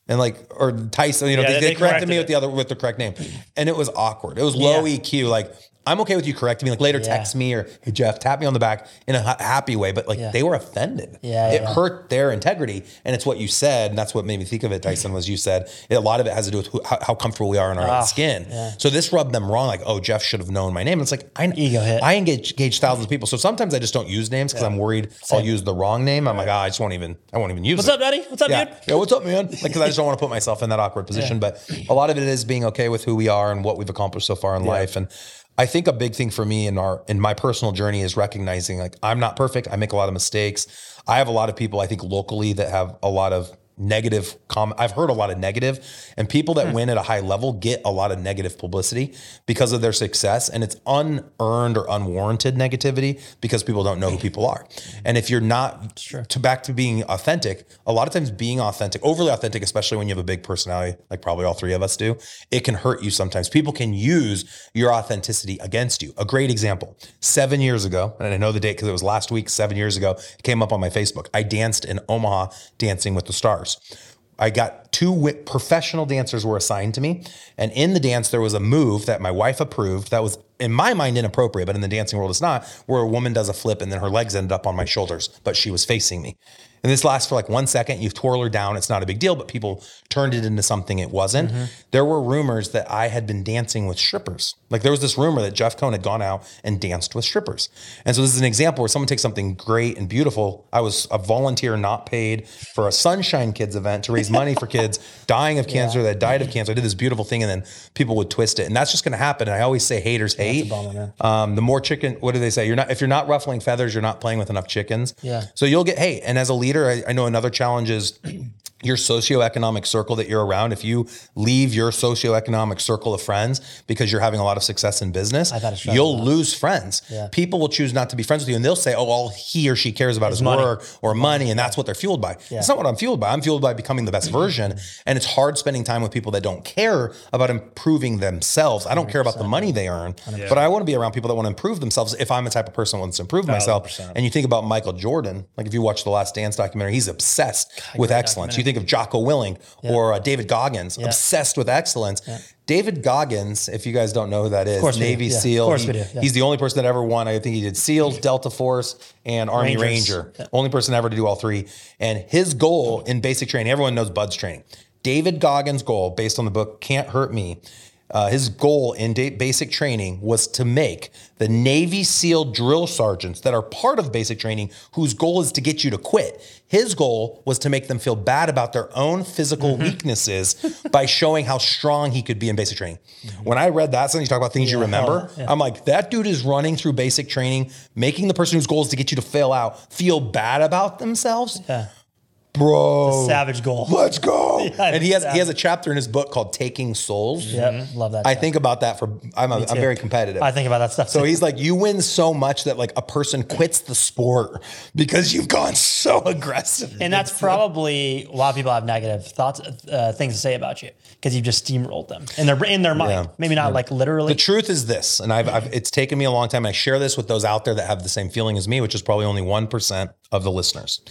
And like, or Tyson, you know, yeah, they, they, they corrected, corrected me it. with the other, with the correct name. And it was awkward. It was low yeah. E Q. Like, I'm okay with you correcting me. Like later yeah. text me or, hey, Jeff, tap me on the back in a ha- happy way. But like, yeah. they were offended. Yeah, it yeah. hurt their integrity. And it's what you said. And that's what made me think of it, Tyson, was you said, a lot of it has to do with who, how, how comfortable we are in our oh, own skin. Yeah. So this rubbed them wrong. Like, oh, Jeff should have known my name. And it's like, I, Ego hit. I engage, engage thousands of people. So sometimes I just don't use names because yeah. I'm worried Same. I'll use the wrong name. I'm right. like, oh, I just won't even, I won't even use what's it. What's up, Daddy? What's up, yeah. dude? Yeah, what's up, man? Like, because I just don't want to put myself in that awkward position. Yeah. But a lot of it is being okay with who we are and what we've accomplished so far in yeah. life. And I think a big thing for me in our, in my personal journey is recognizing like, I'm not perfect. I make a lot of mistakes. I have a lot of people, I think locally, that have a lot of negative comment. I've heard a lot of negative, and people that mm. win at a high level get a lot of negative publicity because of their success. And it's unearned or unwarranted negativity because people don't know who people are. And if you're not sure. to back to being authentic, a lot of times being authentic, overly authentic, especially when you have a big personality, like probably all three of us do, it can hurt you sometimes. People can use your authenticity against you. A great example, seven years ago, and I know the date because it was last week, seven years ago, it came up on my Facebook. I danced in Omaha, Dancing with the Stars. I got two professional dancers were assigned to me. And in the dance, there was a move that my wife approved that was, in my mind, inappropriate, but in the dancing world, it's not, where a woman does a flip and then her legs ended up on my shoulders, but she was facing me. And this lasts for like one second. You twirl her down. It's not a big deal, but people turned it into something it wasn't. Mm-hmm. There were rumors that I had been dancing with strippers. Like there was this rumor that Jeff Cohn had gone out and danced with strippers. And so this is an example where someone takes something great and beautiful. I was a volunteer not paid for a Sunshine Kids event to raise money for kids dying of cancer yeah. that died of cancer. I did this beautiful thing and then people would twist it. And that's just going to happen. And I always say haters hate. Bummer, um, the more chicken, what do they say? You're not, if you're not ruffling feathers, you're not playing with enough chickens. Yeah. So you'll get hate. And as a leader, I, I know another challenge is your socioeconomic circle that you're around. If you leave your socioeconomic circle of friends because you're having a lot of success in business, you'll lose friends. Yeah. People will choose not to be friends with you and they'll say, oh, all he or she cares about is work or money. And that's what they're fueled by. Yeah. That's not what I'm fueled by. I'm fueled by becoming the best version. And it's hard spending time with people that don't care about improving themselves. I don't care about the money they earn, yeah. but I want to be around people that want to improve themselves. If I'm the type of person that wants to improve one hundred percent myself. And you think about Michael Jordan, like if you watch The Last Dance documentary, he's obsessed God, with excellence. Documentary. You think of Jocko Willink yeah. or uh, David Goggins, yeah. obsessed with excellence. Yeah. David Goggins, if you guys don't know who that is, Navy yeah. SEAL. Of course he, we do. Yeah. He's the only person that ever won. I think he did SEALs, Delta Force, and Army Rangers. Ranger. Yeah. Only person ever to do all three. And his goal in basic training, everyone knows Bud's training. David Goggins' goal, based on the book Can't Hurt Me, uh, his goal in da- basic training was to make the Navy SEAL drill sergeants that are part of basic training, whose goal is to get you to quit. His goal was to make them feel bad about their own physical mm-hmm. weaknesses by showing how strong he could be in basic training. Mm-hmm. When I read that, something you talk about things yeah, you remember, yeah. I'm like, that dude is running through basic training, making the person whose goal is to get you to fail out feel bad about themselves. Yeah. Bro, the savage goal. Let's go. Yeah, and he has savage. He has a chapter in his book called Taking Souls. Yeah, mm-hmm. love that. I chapter. think about that for I'm a, I'm very competitive. I think about that stuff. So too. He's like, you win so much that like a person quits the sport because you've gone so aggressive. And that's probably a lot of people have negative thoughts, uh, things to say about you because you've just steamrolled them and they're in their mind. Yeah. Maybe not yeah. like literally. The truth is this, and I've, I've it's taken me a long time. And I share this with those out there that have the same feeling as me, which is probably only one percent of the listeners.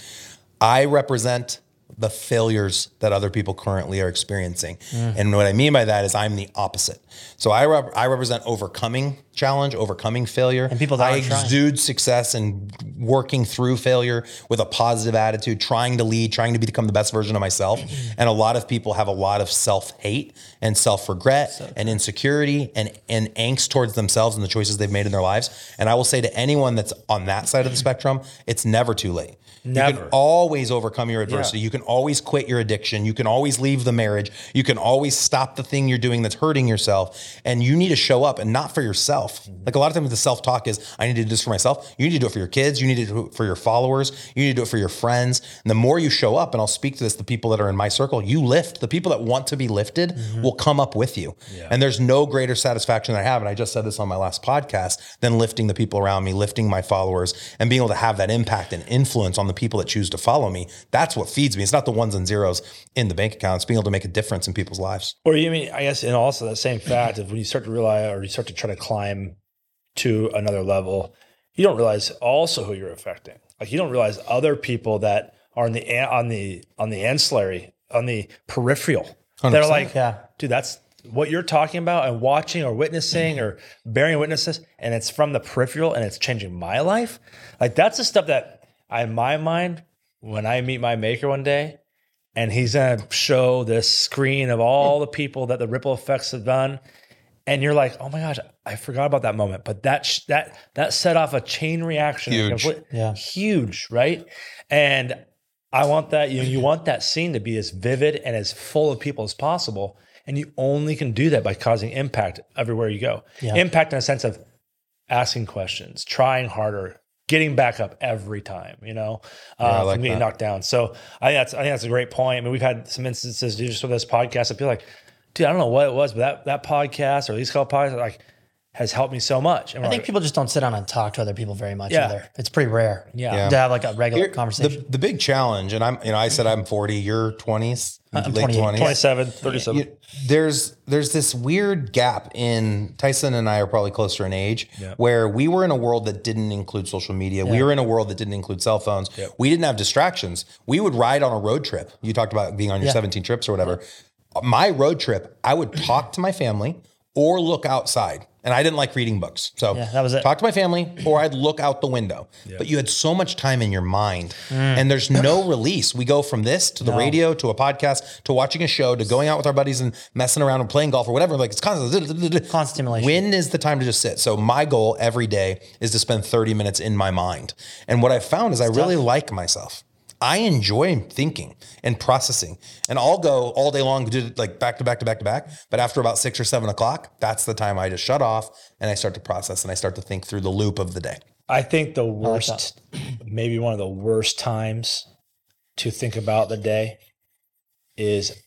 I represent the failures that other people currently are experiencing. Mm. And what I mean by that is I'm the opposite. So I rep- I represent overcoming challenge, overcoming failure. And people that I exude success and working through failure with a positive attitude, trying to lead, trying to become the best version of myself. And a lot of people have a lot of self-hate and self-regret so and insecurity and, and angst towards themselves and the choices they've made in their lives. And I will say to anyone that's on that side of the spectrum, it's never too late. Never. You can always overcome your adversity. Yeah. You can always quit your addiction. You can always leave the marriage. You can always stop the thing you're doing that's hurting yourself. And you need to show up and not for yourself. Mm-hmm. Like a lot of times the self-talk is, I need to do this for myself. You need to do it for your kids. You need to do it for your followers. You need to do it for your friends. And the more you show up, and I'll speak to this, the people that are in my circle, you lift. The people that want to be lifted mm-hmm. will come up with you. Yeah. And there's no greater satisfaction than I have. And I just said this on my last podcast, than lifting the people around me, lifting my followers and being able to have that impact and influence on the people that choose to follow me. That's what feeds me. It's not the ones and zeros in the bank account. It's being able to make a difference in people's lives. Or you mean, I guess, and also that same fact of when you start to realize, or you start to try to climb to another level, you don't realize also who you're affecting. Like you don't realize other people that are on the, on the, on the ancillary, on the peripheral. one hundred percent. They're like, yeah. dude, that's what you're talking about and watching or witnessing or bearing witnesses. And it's from the peripheral and it's changing my life. Like that's the stuff that I, in my mind, when I meet my maker one day and he's going to show this screen of all the people that the ripple effects have done. And you're like, oh my gosh, I forgot about that moment. But that, sh- that, that set off a chain reaction. Huge. Yeah. Huge. Right. And I want that, you know, you want that scene to be as vivid and as full of people as possible. And you only can do that by causing impact everywhere you go. Yeah. Impact in a sense of asking questions, trying harder, getting back up every time, you know, uh, yeah, like from getting that. knocked down. So I think, that's, I think that's a great point. I mean, we've had some instances just with this podcast. I feel like, dude, I don't know what it was, but that, that podcast or these couple podcasts like has helped me so much. And I think like, people just don't sit down and talk to other people very much yeah. either. It's pretty rare yeah. Yeah. to have like a regular Here, conversation. The, the big challenge, and I'm, you know, I said I'm forty, you're twenties, I'm late twenties. twenty-seven, thirty-seven. You, there's, there's this weird gap in, Tyson and I are probably closer in age, yeah. where we were in a world that didn't include social media. Yeah. We were in a world that didn't include cell phones. Yeah. We didn't have distractions. We would ride on a road trip. You talked about being on your yeah. seventeen trips or whatever. Yeah. My road trip, I would talk to my family or look outside. And I didn't like reading books. So yeah, that was it. Talk to my family or I'd look out the window. Yep. But you had so much time in your mind mm. and there's no release. We go from this to the no. radio, to a podcast, to watching a show, to going out with our buddies and messing around and playing golf or whatever. Like it's constant. Constant stimulation. When is the time to just sit? So my goal every day is to spend thirty minutes in my mind. And what I found is I really Tough. like myself. I enjoy thinking and processing, and I'll go all day long, like back to back to back to back. But after about six or seven o'clock, that's the time I just shut off and I start to process and I start to think through the loop of the day. I think the worst, maybe one of the worst times to think about the day is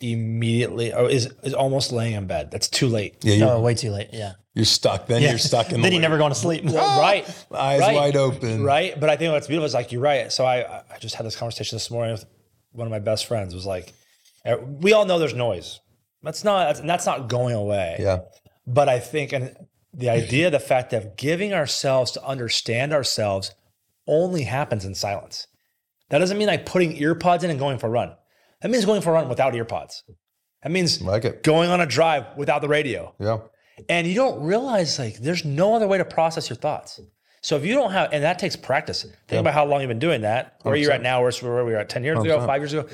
immediately or is, is almost laying in bed. That's too late. Yeah, no, way too late. Yeah. You're stuck. Then yeah. you're stuck in the Then you're never going to sleep. Ah, right. Eyes right. wide open. Right. But I think what's beautiful is like, you're right. So I, I just had this conversation this morning with one of my best friends. It was like, we all know there's noise. That's not, that's, and that's not going away. Yeah. But I think, and the idea, the fact of giving ourselves to understand ourselves only happens in silence. That doesn't mean like putting ear pods in and going for a run. That means going for a run without ear pods. That means like it. going on a drive without the radio. Yeah. And you don't realize like there's no other way to process your thoughts. So if you don't have, and that takes practice. Think yeah. about how long you've been doing that, where one hundred percent. You're at now, where we were at ten years one hundred percent. Ago, five years ago.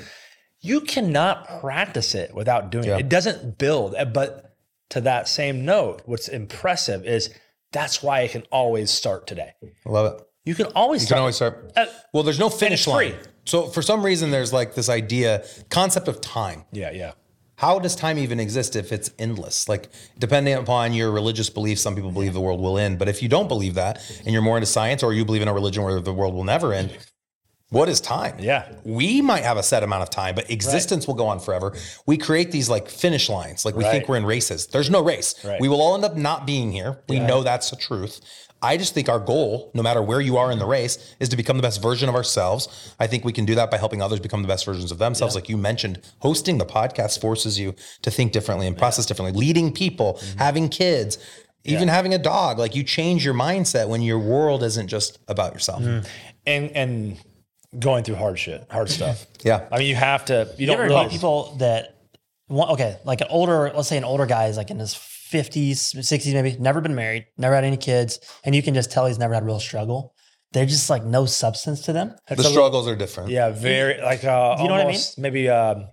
You cannot practice it without doing yeah. it. It doesn't build. But to that same note, what's impressive is that's why I can always start today. I love it. You can always you start. You can always start. Uh, well, there's no finish line. Free. So for some reason, there's like this idea, concept of time. Yeah, yeah. How does time even exist if it's endless? Like depending upon your religious beliefs, some people believe the world will end. But if you don't believe that and you're more into science or you believe in a religion where the world will never end, what is time? Yeah. We might have a set amount of time, but existence right. will go on forever. We create these like finish lines. Like we right. think we're in races. There's no race. Right. We will all end up not being here. We yeah. know that's the truth. I just think our goal, no matter where you are in the race, is to become the best version of ourselves. I think we can do that by helping others become the best versions of themselves. Yeah. Like you mentioned, hosting the podcast forces you to think differently and process yeah. differently, leading people, mm-hmm. having kids, yeah. even having a dog. Like you change your mindset when your world isn't just about yourself. Mm. And and going through hard shit, hard stuff. yeah. I mean, you have to, you, you don't really meet people that want, okay, like an older, let's say an older guy is like in his fifties, sixties, maybe never been married, never had any kids. And you can just tell he's never had real struggle. They're just like no substance to them. That's the struggles little, are different. Yeah. Very like, uh, you know what I mean? Maybe, um,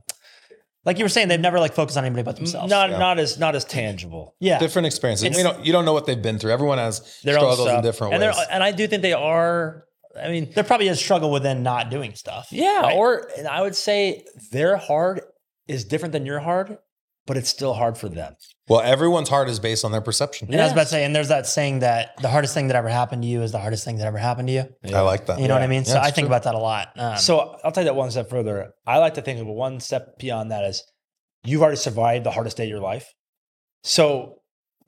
like you were saying, they've never like focused on anybody but themselves. Not, yeah. not as, not as tangible. Yeah. Different experiences. It's, you don't, you don't know what they've been through. Everyone has their struggles own in different and ways. And I do think they are, I mean, there probably is struggle within not doing stuff. Yeah. Right? Or, and I would say their hard is different than your hard, but it's still hard for them. Well, everyone's heart is based on their perception. And yeah. I was about to say, and there's that saying that the hardest thing that ever happened to you is the hardest thing that ever happened to you. Yeah. I like that. You know yeah. what I mean? Yeah, so I think true. about that a lot. Um, so I'll take that one step further. I like to think of one step beyond that is you've already survived the hardest day of your life. So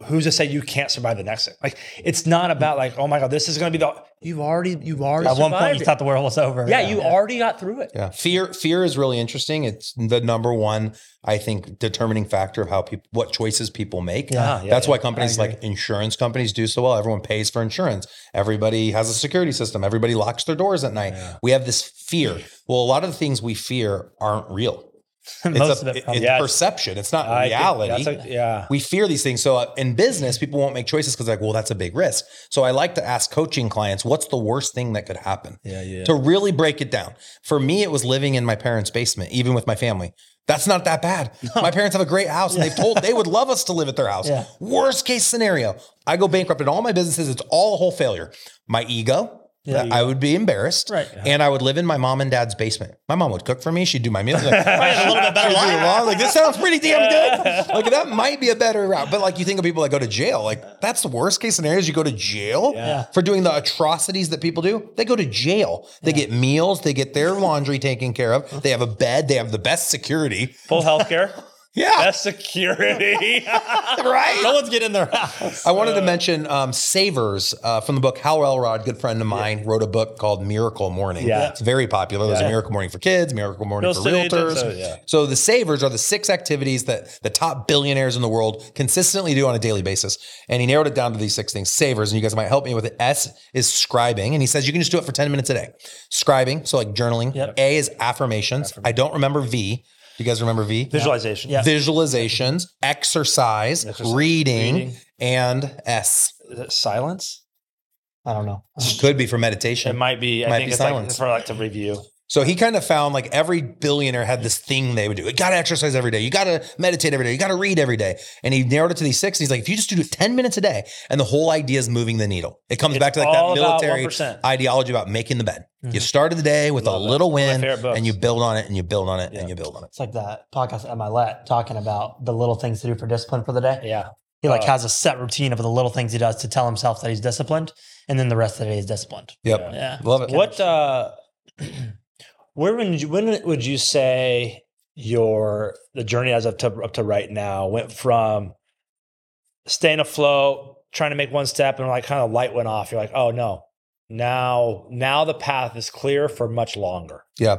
who's to say you can't survive the next thing? Like, it's not about like, oh my God, this is going to be the, you've already, you've already At survived one point, it. you thought the world was over. Yeah, yeah. you yeah. already got through it. Yeah. Fear, fear is really interesting. It's the number one, I think, determining factor of how people, what choices people make. Yeah. Yeah, That's yeah. why companies like insurance companies do so well. Everyone pays for insurance. Everybody has a security system. Everybody locks their doors at night. Yeah. We have this fear. Well, a lot of the things we fear aren't real. Most it's, a, of it it's yes. perception. It's not I reality. Think, a, yeah. We fear these things. So uh, in business, people won't make choices because like, well, that's a big risk. So I like to ask coaching clients, what's the worst thing that could happen? Yeah, yeah. To really break it down. For me, it was living in my parents' basement, even with my family. That's not that bad. No. My parents have a great house and yeah. they've told they would love us to live at their house. Yeah. Worst case scenario, I go bankrupt in all my businesses. It's all a whole failure. My ego, Yeah. I would be embarrassed. Right. And I would live in my mom and dad's basement. My mom would cook for me. She'd do my meals. Like, oh, I had a little bit better life. Like, this sounds pretty damn good. Like, that might be a better route. But like, you think of people that go to jail, like that's the worst case scenario is you go to jail yeah. for doing the atrocities that people do. They go to jail. They yeah. get meals. They get their laundry taken care of. They have a bed. They have the best security. Full healthcare. Yeah. Best security. Right? No one's getting in their house. I wanted to mention um, Savers uh, from the book, Hal Elrod, good friend of mine, yeah. wrote a book called Miracle Morning. Yeah. It's very popular. Yeah. There's a Miracle Morning for kids, Miracle Morning Real for realtors. So, yeah. so the Savers are the six activities that the top billionaires in the world consistently do on a daily basis. And he narrowed it down to these six things. Savers, and you guys might help me with it. S is scribing. And he says you can just do it for ten minutes a day. Scribing, so like journaling. Yep. A is affirmations. Affirm- I don't remember V. You guys remember V? Visualization. Yeah. Visualizations, exercise, exercise. Reading, reading, and S. Is it silence? I don't know. Could be for meditation. It might be. It I might think be it's silence. Like, for like to review. So he kind of found like every billionaire had this thing they would do. You got to exercise every day. You got to meditate every day. You got to read every day. And he narrowed it to these six. He's like, if you just do ten minutes a day, and the whole idea is moving the needle. It comes it's back to like that military about ideology about making the bed. Mm-hmm. You started the day with Love a little it. win and you build on it and you build on it yeah. and you build on it. It's like that podcast at my lat talking about the little things to do for discipline for the day. Yeah. He like uh, has a set routine of the little things he does to tell himself that he's disciplined. And then the rest of the day is disciplined. Yep. Yeah. yeah. Love it. What, uh, Where would you, when would you say your the journey as up to up to right now went from staying afloat, trying to make one step, and like kind of light went off? You're like, oh no, now now the path is clear for much longer. Yeah,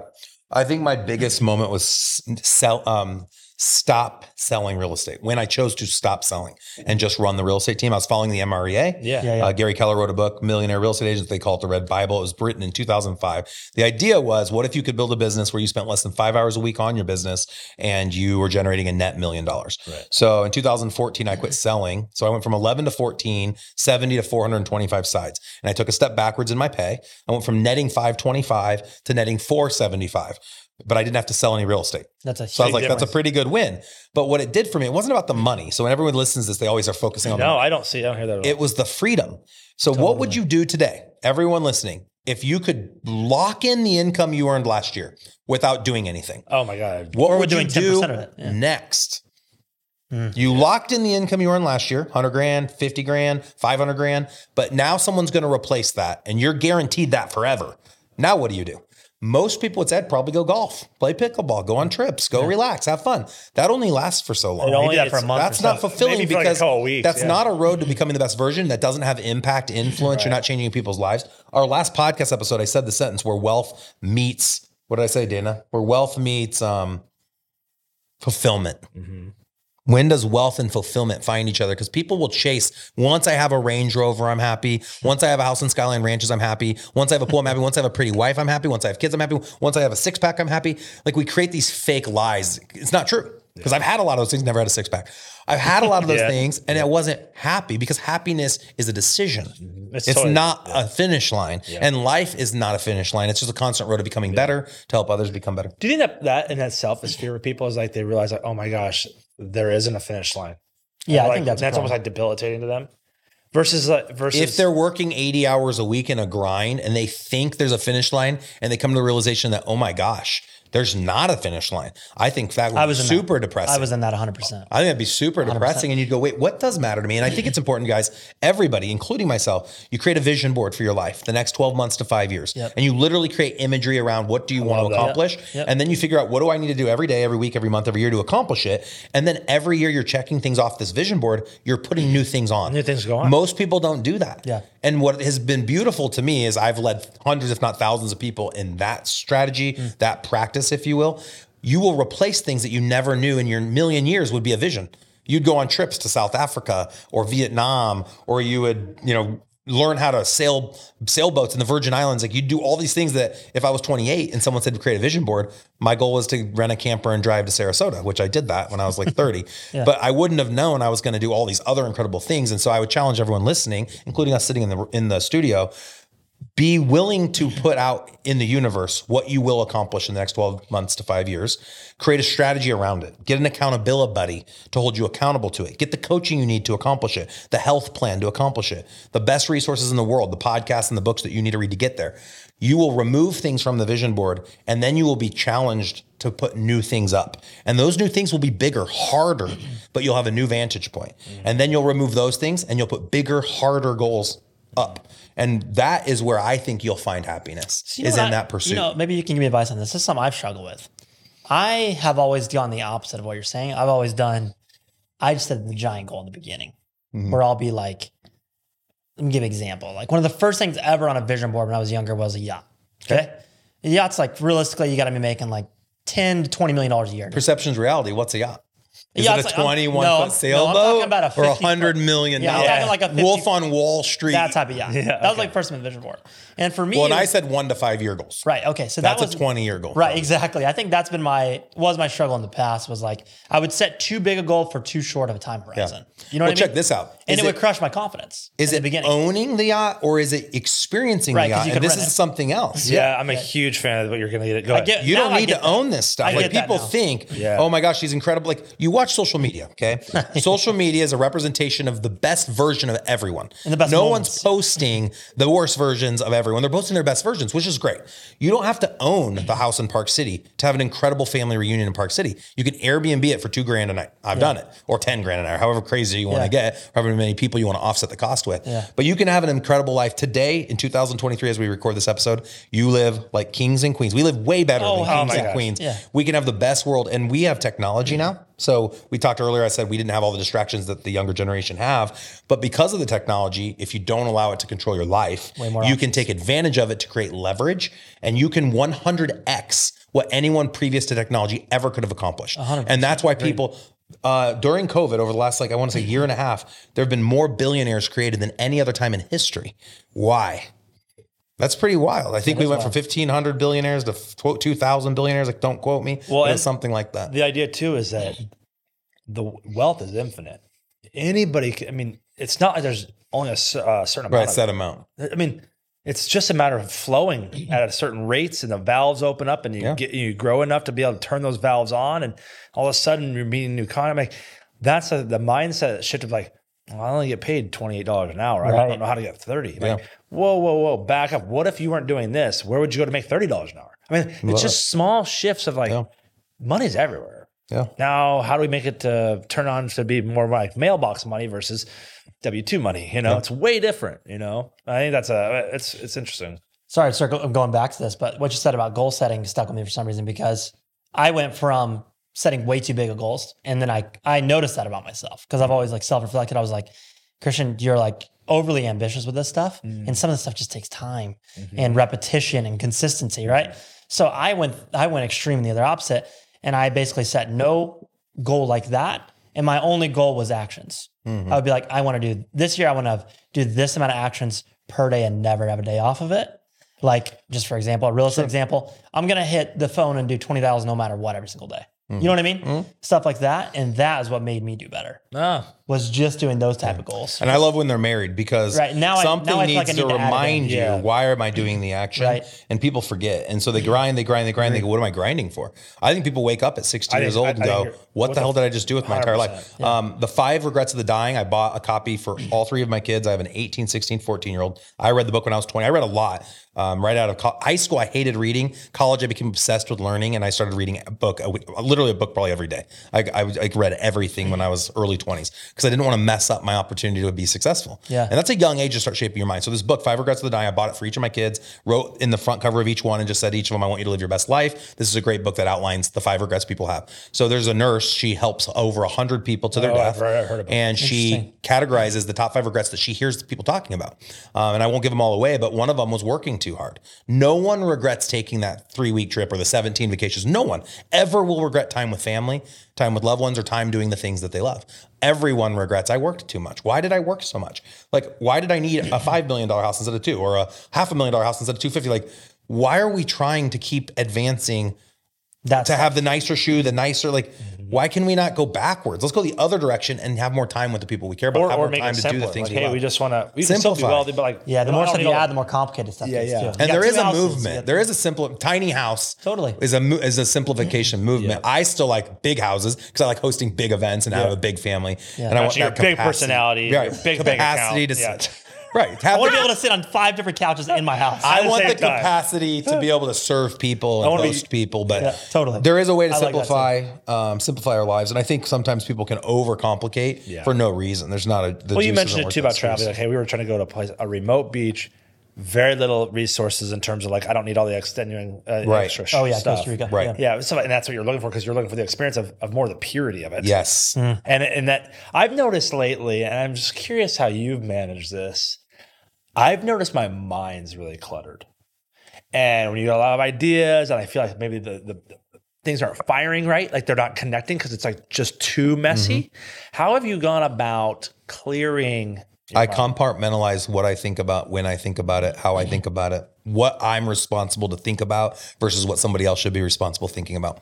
I think my biggest moment was sell um, stop selling real estate when I chose to stop selling and just run the real estate team. I was following the M R E A. Yeah, yeah, yeah. Uh, Gary Keller wrote a book, Millionaire Real Estate Agents. They call it the Red Bible. It was written in two thousand five. The idea was, what if you could build a business where you spent less than five hours a week on your business and you were generating a net million dollars? Right. So in two thousand fourteen, I quit selling. So I went from eleven to fourteen, seventy to four hundred twenty-five sides. And I took a step backwards in my pay. I went from netting five twenty-five to netting four seventy-five. But I didn't have to sell any real estate. That's a huge so I was like, difference. That's a pretty good win. But what it did for me, it wasn't about the money. So when everyone listens to this, they always are focusing on no, the money. I don't see, I don't hear that at all. It was the freedom. So totally. What would you do today? Everyone listening, if you could lock in the income you earned last year without doing anything. Oh my God. What or would doing you do ten percent of it. Yeah. next? Mm, you yeah. locked in the income you earned last year, one hundred grand, fifty grand, five hundred grand. But now someone's going to replace that and you're guaranteed that forever. Now what do you do? Most people, it's that probably go golf, play pickleball, go on trips, go yeah. relax, have fun. That only lasts for so long. It only that for a month. That's not so. fulfilling because like weeks, that's yeah. not a road to becoming the best version. That doesn't have impact, influence. Right. You're not changing people's lives. Our last podcast episode, I said the sentence where wealth meets, what did I say, Dana? Where wealth meets um, fulfillment. Mm-hmm. When does wealth and fulfillment find each other? Because people will chase, once I have a Range Rover, I'm happy. Once I have a house in Skyline Ranches, I'm happy. Once I have a pool, I'm happy. Once I have a pretty wife, I'm happy. Once I have kids, I'm happy. Once I have a six pack, I'm happy. Like we create these fake lies. It's not true. Because yeah. I've had a lot of those things, never had a six pack. I've had a lot of those yeah. things and I wasn't happy because happiness is a decision. It's, it's totally, not yeah. a finish line yeah. and life is not a finish line. It's just a constant road to becoming yeah. better to help others become better. Do you think that that in itself is fear of people is like, they realize like, oh my gosh, there isn't a finish line. Yeah. Like, I think that's, that's almost like debilitating to them versus like, versus if they're working eighty hours a week in a grind and they think there's a finish line and they come to the realization that, oh my gosh, there's not a finish line. I think that would be super that. depressing. I was in that one hundred percent. I think that'd be super one hundred percent. Depressing. And you'd go, wait, what does matter to me? And I think it's important, guys, everybody, including myself, you create a vision board for your life, the next twelve months to five years. Yep. And you literally create imagery around what do you I want to accomplish? Yep. Yep. And then you figure out what do I need to do every day, every week, every month, every year to accomplish it. And then every year you're checking things off this vision board. You're putting new things on. New things go on. Most people don't do that. Yeah. And what has been beautiful to me is I've led hundreds, if not thousands of people in that strategy, mm. that practice, if you will. You will replace things that you never knew in your million years would be a vision. You'd go on trips to South Africa or Vietnam, or you would, you know, learn how to sail sailboats in the Virgin Islands. Like you do all these things that if I was twenty-eight and someone said to create a vision board, my goal was to rent a camper and drive to Sarasota, which I did that when I was like thirty, yeah. but I wouldn't have known I was going to do all these other incredible things. And so I would challenge everyone listening, including us sitting in the, in the studio. be willing to put out in the universe what you will accomplish in the next twelve months to five years. Create a strategy around it. Get an accountability buddy to hold you accountable to it. Get the coaching you need to accomplish it, the health plan to accomplish it, the best resources in the world, the podcasts and the books that you need to read to get there. You will remove things from the vision board, and then you will be challenged to put new things up. And those new things will be bigger, harder, but you'll have a new vantage point. And then you'll remove those things and you'll put bigger, harder goals up. And that is where I think you'll find happiness, so, you know, is in I, that pursuit. You know, maybe you can give me advice on this. This is something I've struggled with. I have always done the opposite of what you're saying. I've always done, I just said the giant goal in the beginning, mm-hmm. where I'll be like, let me give an example. Like one of the first things ever on a vision board when I was younger was a yacht. Okay. okay. A yacht's like, realistically, you got to be making like ten to twenty million dollars a year. Perception's reality. What's a yacht? Is yeah, it a like, twenty-one foot no, sailboat no, I'm about a or one hundred million dollars? Yeah, yeah. Like a fifty Wolf on Wall Street. That type of yacht. Yeah, that okay. was like first in the vision board. And for me- Well, and was, I said one to five year goals. Right, okay. So that's that was- That's a twenty year goal. Right, exactly. I think that's been my, was my struggle in the past was like, I would set too big a goal for too short of a time horizon. Yeah. You know well, what I mean? Well, check this out. And it, it would crush my confidence. Is it the owning the yacht or is it experiencing right, the yacht? And this is it. something else. Yeah, yeah, I'm a huge fan of what you're going to get. Go ahead. You don't need to own this stuff. Like people think, oh my gosh, she's incredible. Like you watch social media, okay? Social media is a representation of the best version of everyone. And the best no moments. one's posting the worst versions of everyone. They're posting their best versions, which is great. You don't have to own the house in Park City to have an incredible family reunion in Park City. You can Airbnb it for two grand a night. I've yeah. done it. Or ten grand a night, however crazy you want to yeah. get, however many people you want to offset the cost with. Yeah. But you can have an incredible life today in two thousand twenty-three as we record this episode. You live like kings and queens. We live way better oh, than oh kings and gosh. queens. Yeah. We can have the best world and we have technology yeah. now. So we talked earlier, I said we didn't have all the distractions that the younger generation have, but because of the technology, if you don't allow it to control your life, you options. can take advantage of it to create leverage and you can one hundred X what anyone previous to technology ever could have accomplished. one hundred percent. And that's why people, uh, during COVID over the last, like I want to say year and a half, there have been more billionaires created than any other time in history. Why? That's pretty wild. I think we went wild. from fifteen hundred billionaires to two thousand billionaires. Like, don't quote me. Well, it's something like that. The idea too is that the wealth is infinite. Anybody, can, I mean, it's not like there's only a uh, certain amount. Right, set amount. I mean, it's just a matter of flowing at a certain rates, and the valves open up, and you yeah. get you grow enough to be able to turn those valves on, and all of a sudden you're meeting new economy. That's a, the mindset shift of like, well, I only get paid twenty-eight dollars an hour. Right. I don't know how to get thirty. Like, yeah. whoa, whoa, whoa, back up. What if you weren't doing this? Where would you go to make thirty dollars an hour? I mean, it's Love just it. small shifts of like, yeah. money's everywhere. Yeah. Now, how do we make it to turn on to be more like mailbox money versus W two money? You know, yeah. it's way different, you know? I think that's a, it's, it's interesting. Sorry, sir, I'm going back to this, but what you said about goal setting stuck with me for some reason, because I went from setting way too big of goals. And then I, I noticed that about myself because I've always like self-reflected. I was like, Christian, you're like overly ambitious with this stuff. Mm-hmm. And some of the stuff just takes time mm-hmm. and repetition and consistency. Right. Mm-hmm. So I went, I went extreme the other opposite. And I basically set no goal like that. And my only goal was actions. Mm-hmm. I would be like, I want to do this year. I want to do this amount of actions per day and never have a day off of it. Like just for example, a real estate sure. example, I'm going to hit the phone and do twenty thousand no matter what every single day. You know what I mean? Mm-hmm. Stuff like that. And that is what made me do better. Ah. Was just doing those type yeah. of goals. And I love when they're married because right. now something I, now I needs like I need to, to remind you, yeah. why am I doing the action? Right. And people forget. And so they grind, they grind, they grind. Mm-hmm. They go, what am I grinding for? I think people wake up at sixty years old I, and I, go, I, I, what, what the, the hell did I just do with my entire life? Yeah. Um, the Five Regrets of the Dying, I bought a copy for all three of my kids. I have an eighteen, sixteen, fourteen-year-old. I read the book when I was twenty. I read a lot. Um, right out of co- high school, I hated reading. College, I became obsessed with learning, and I started reading a book, a week, literally a book probably every day. I, I, I read everything when I was early twenties because I didn't want to mess up my opportunity to be successful. Yeah. And that's a young age to start shaping your mind. So this book, Five Regrets of the Dying, I bought it for each of my kids, wrote in the front cover of each one and just said, each of them, I want you to live your best life. This is a great book that outlines the five regrets people have. So there's a nurse. She helps over one hundred people to their oh, death. I've heard, I've heard about and that. She categorizes the top five regrets that she hears people talking about. Um, and I won't give them all away, but one of them was working too hard. No one regrets taking that three week trip or the seventeen vacations. No one ever will regret time with family, time with loved ones, or time doing the things that they love. Everyone regrets, I worked too much. Why did I work so much? Like, why did I need a five million dollars house instead of two or a half a million dollar house instead of two fifty? Like, why are we trying to keep advancing That's to have the nicer shoe, the nicer, like, mm-hmm. why can we not go backwards? Let's go the other direction and have more time with the people we care about. Or, have or more make time it simpler. To do the things like, hey, we, we just want to, we simplify. Can still do all the, but like, yeah, the more stuff you add, the more complicated stuff. Yeah, yeah. Too. And there is a houses, movement. Got... There is a simple, tiny house. Totally. Is a, is a simplification mm-hmm. movement. Yeah. I still like big houses because I like hosting big events and yeah. I have a big family. Yeah. And I want your big personality, your big, big capacity to. Right. Have I want to be able to sit on five different couches in my house. I want the time. capacity to be able to serve people and host be, people, but yeah, totally. There is a way to I simplify, like um, simplify our lives. And I think sometimes people can overcomplicate yeah. for no reason. There's not a, the well, you mentioned it too about travel. Like, hey, we were trying to go to a place, a remote beach, very little resources in terms of like, I don't need all the extenuating uh, right. extra stuff. Oh yeah, stuff. Costa Rica. Right. Yeah. yeah so, and that's what you're looking for because you're looking for the experience of, of more the purity of it. Yes. Mm. And, and that I've noticed lately, and I'm just curious how you've managed this. I've noticed my mind's really cluttered. And when you get a lot of ideas and I feel like maybe the, the things aren't firing right, like they're not connecting because it's like just too messy. Mm-hmm. How have you gone about clearing? I compartmentalize what I think about, when I think about it, how I think about it, what I'm responsible to think about versus what somebody else should be responsible thinking about.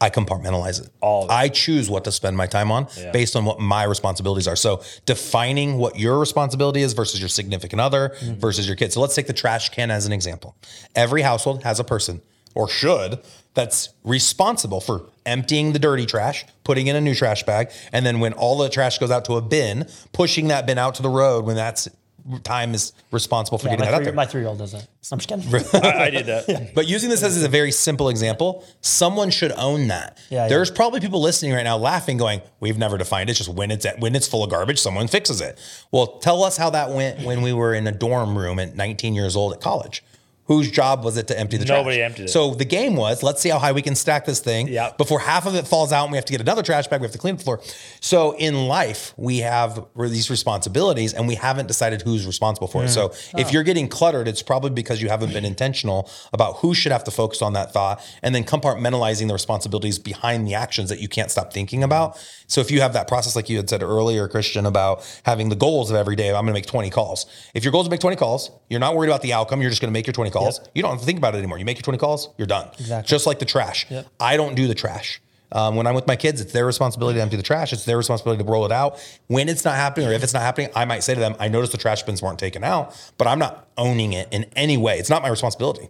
I compartmentalize it. All I choose what to spend my time on yeah. based on what my responsibilities are. So defining what your responsibility is versus your significant other mm-hmm. versus your kids. So let's take the trash can as an example. Every household has a person, or should, that's responsible for emptying the dirty trash, putting in a new trash bag, and then when all the trash goes out to a bin, pushing that bin out to the road when that's time is responsible for yeah, getting that three, out there. My three-year-old does that. I'm just kidding. I, I did that. Yeah. But using this as a very simple example, someone should own that. Yeah, There's yeah. probably people listening right now laughing going, we've never defined it. It's just when it's at, when it's full of garbage, someone fixes it. Well, tell us how that went when we were in a dorm room at nineteen years old at college. Whose job was it to empty the trash? Nobody emptied it. So the game was, let's see how high we can stack this thing yep. before half of it falls out and we have to get another trash bag, we have to clean the floor. So in life, we have these responsibilities and we haven't decided who's responsible for mm. it. So oh. if you're getting cluttered, it's probably because you haven't been intentional about who should have to focus on that thought and then compartmentalizing the responsibilities behind the actions that you can't stop thinking about. So if you have that process, like you had said earlier, Christian, about having the goals of every day, I'm going to make twenty calls. If your goal is to make twenty calls, you're not worried about the outcome. You're just going to make your twenty calls. Yep. You don't have to think about it anymore. You make your twenty calls, you're done. Exactly. Just like the trash. Yep. I don't do the trash. Um, when I'm with my kids, it's their responsibility to empty the trash. It's their responsibility to roll it out. When it's not happening or if it's not happening, I might say to them, I noticed the trash bins weren't taken out, but I'm not owning it in any way. It's not my responsibility.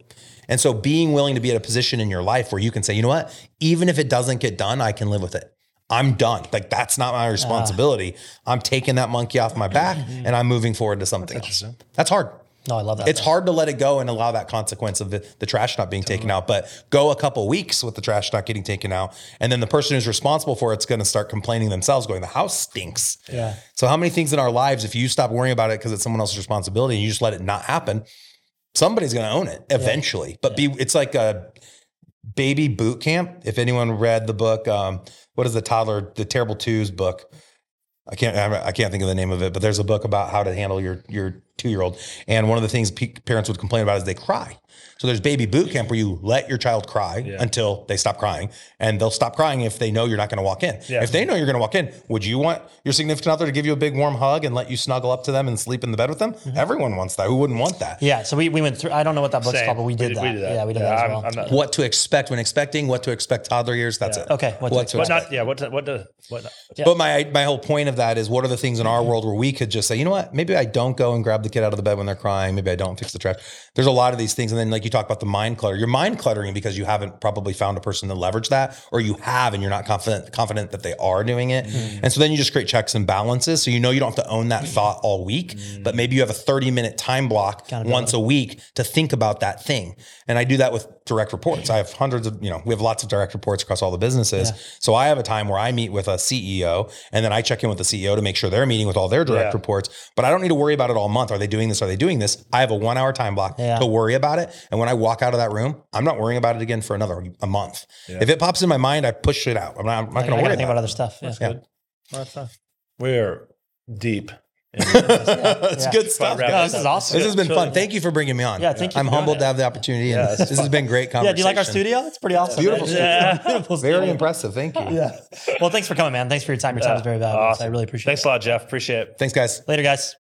And so being willing to be at a position in your life where you can say, you know what, even if it doesn't get done, I can live with it. I'm done. Like, that's not my responsibility. Uh, I'm taking that monkey off my back mm-hmm. and I'm moving forward to something. That's, that's hard. No, I love that. It's though. hard to let it go and allow that consequence of the, the trash not being totally. taken out, but go a couple weeks with the trash not getting taken out. And then the person who's responsible for it's going to start complaining themselves going, the house stinks. Yeah. So how many things in our lives, if you stop worrying about it because it's someone else's responsibility and you just let it not happen, somebody's going to own it eventually, yeah. but yeah. be, it's like a baby boot camp. If anyone read the book, um, what is the toddler, the terrible twos book? I can't, I can't think of the name of it, but there's a book about how to handle your, your two-year-old. And one of the things pe- parents would complain about is they cry. So there's baby boot camp where you let your child cry yeah. until they stop crying, and they'll stop crying if they know you're not going to walk in. Yeah. If they know you're going to walk in, would you want your significant other to give you a big warm hug and let you snuggle up to them and sleep in the bed with them? Mm-hmm. Everyone wants that. Who wouldn't want that? Yeah. So we, we went through, I don't know what that book's Same. called, but we did, we, did, that. we did that. Yeah, we did yeah, that as I'm, well. I'm not, what to expect when expecting, what to expect toddler years. That's yeah. it. Okay. What, what to, to expect. Not, yeah. What, to, what, to, what not. Yeah. But my, my whole point of that is what are the things in our mm-hmm. world where we could just say, you know what, maybe I don't go and grab the kid out of the bed when they're crying. Maybe I don't fix the trash. There's a lot of these things. And then like you talk about the mind clutter, you're mind cluttering because you haven't probably found a person to leverage that, or you have, and you're not confident, confident that they are doing it. Mm. And so then you just create checks and balances. So, you know, you don't have to own that thought all week, mm. but maybe you have a thirty minute time block once a week to think about that thing. And I do that with direct reports. I have hundreds of, you know, we have lots of direct reports across all the businesses. Yeah. So I have a time where I meet with a C E O and then I check in with the C E O to make sure they're meeting with all their direct yeah. reports, but I don't need to worry about it all month. Are they doing this? Are they doing this? I have a one hour time block yeah. to worry about it. And when I walk out of that room, I'm not worrying about it again for another a month. Yeah. If it pops in my mind, I push it out. I'm not, not going to worry about, about other stuff. Yeah. That's yeah. good. Well, that's tough. We're deep. It's yeah. good stuff. No, this is awesome. This has been fun. Thank you for bringing me on. Yeah, thank you. I'm humbled to have the opportunity, and yeah, this, this has been great conversation. Yeah, do you like our studio? It's pretty awesome. Beautiful studio. Yeah. Beautiful studio. Very impressive. Thank you. Yeah. Well, thanks for coming, man. Thanks for your time. Your time is very valuable. Awesome. So I really appreciate it. Thanks a lot, Jeff. Appreciate it. Thanks, guys. Later, guys.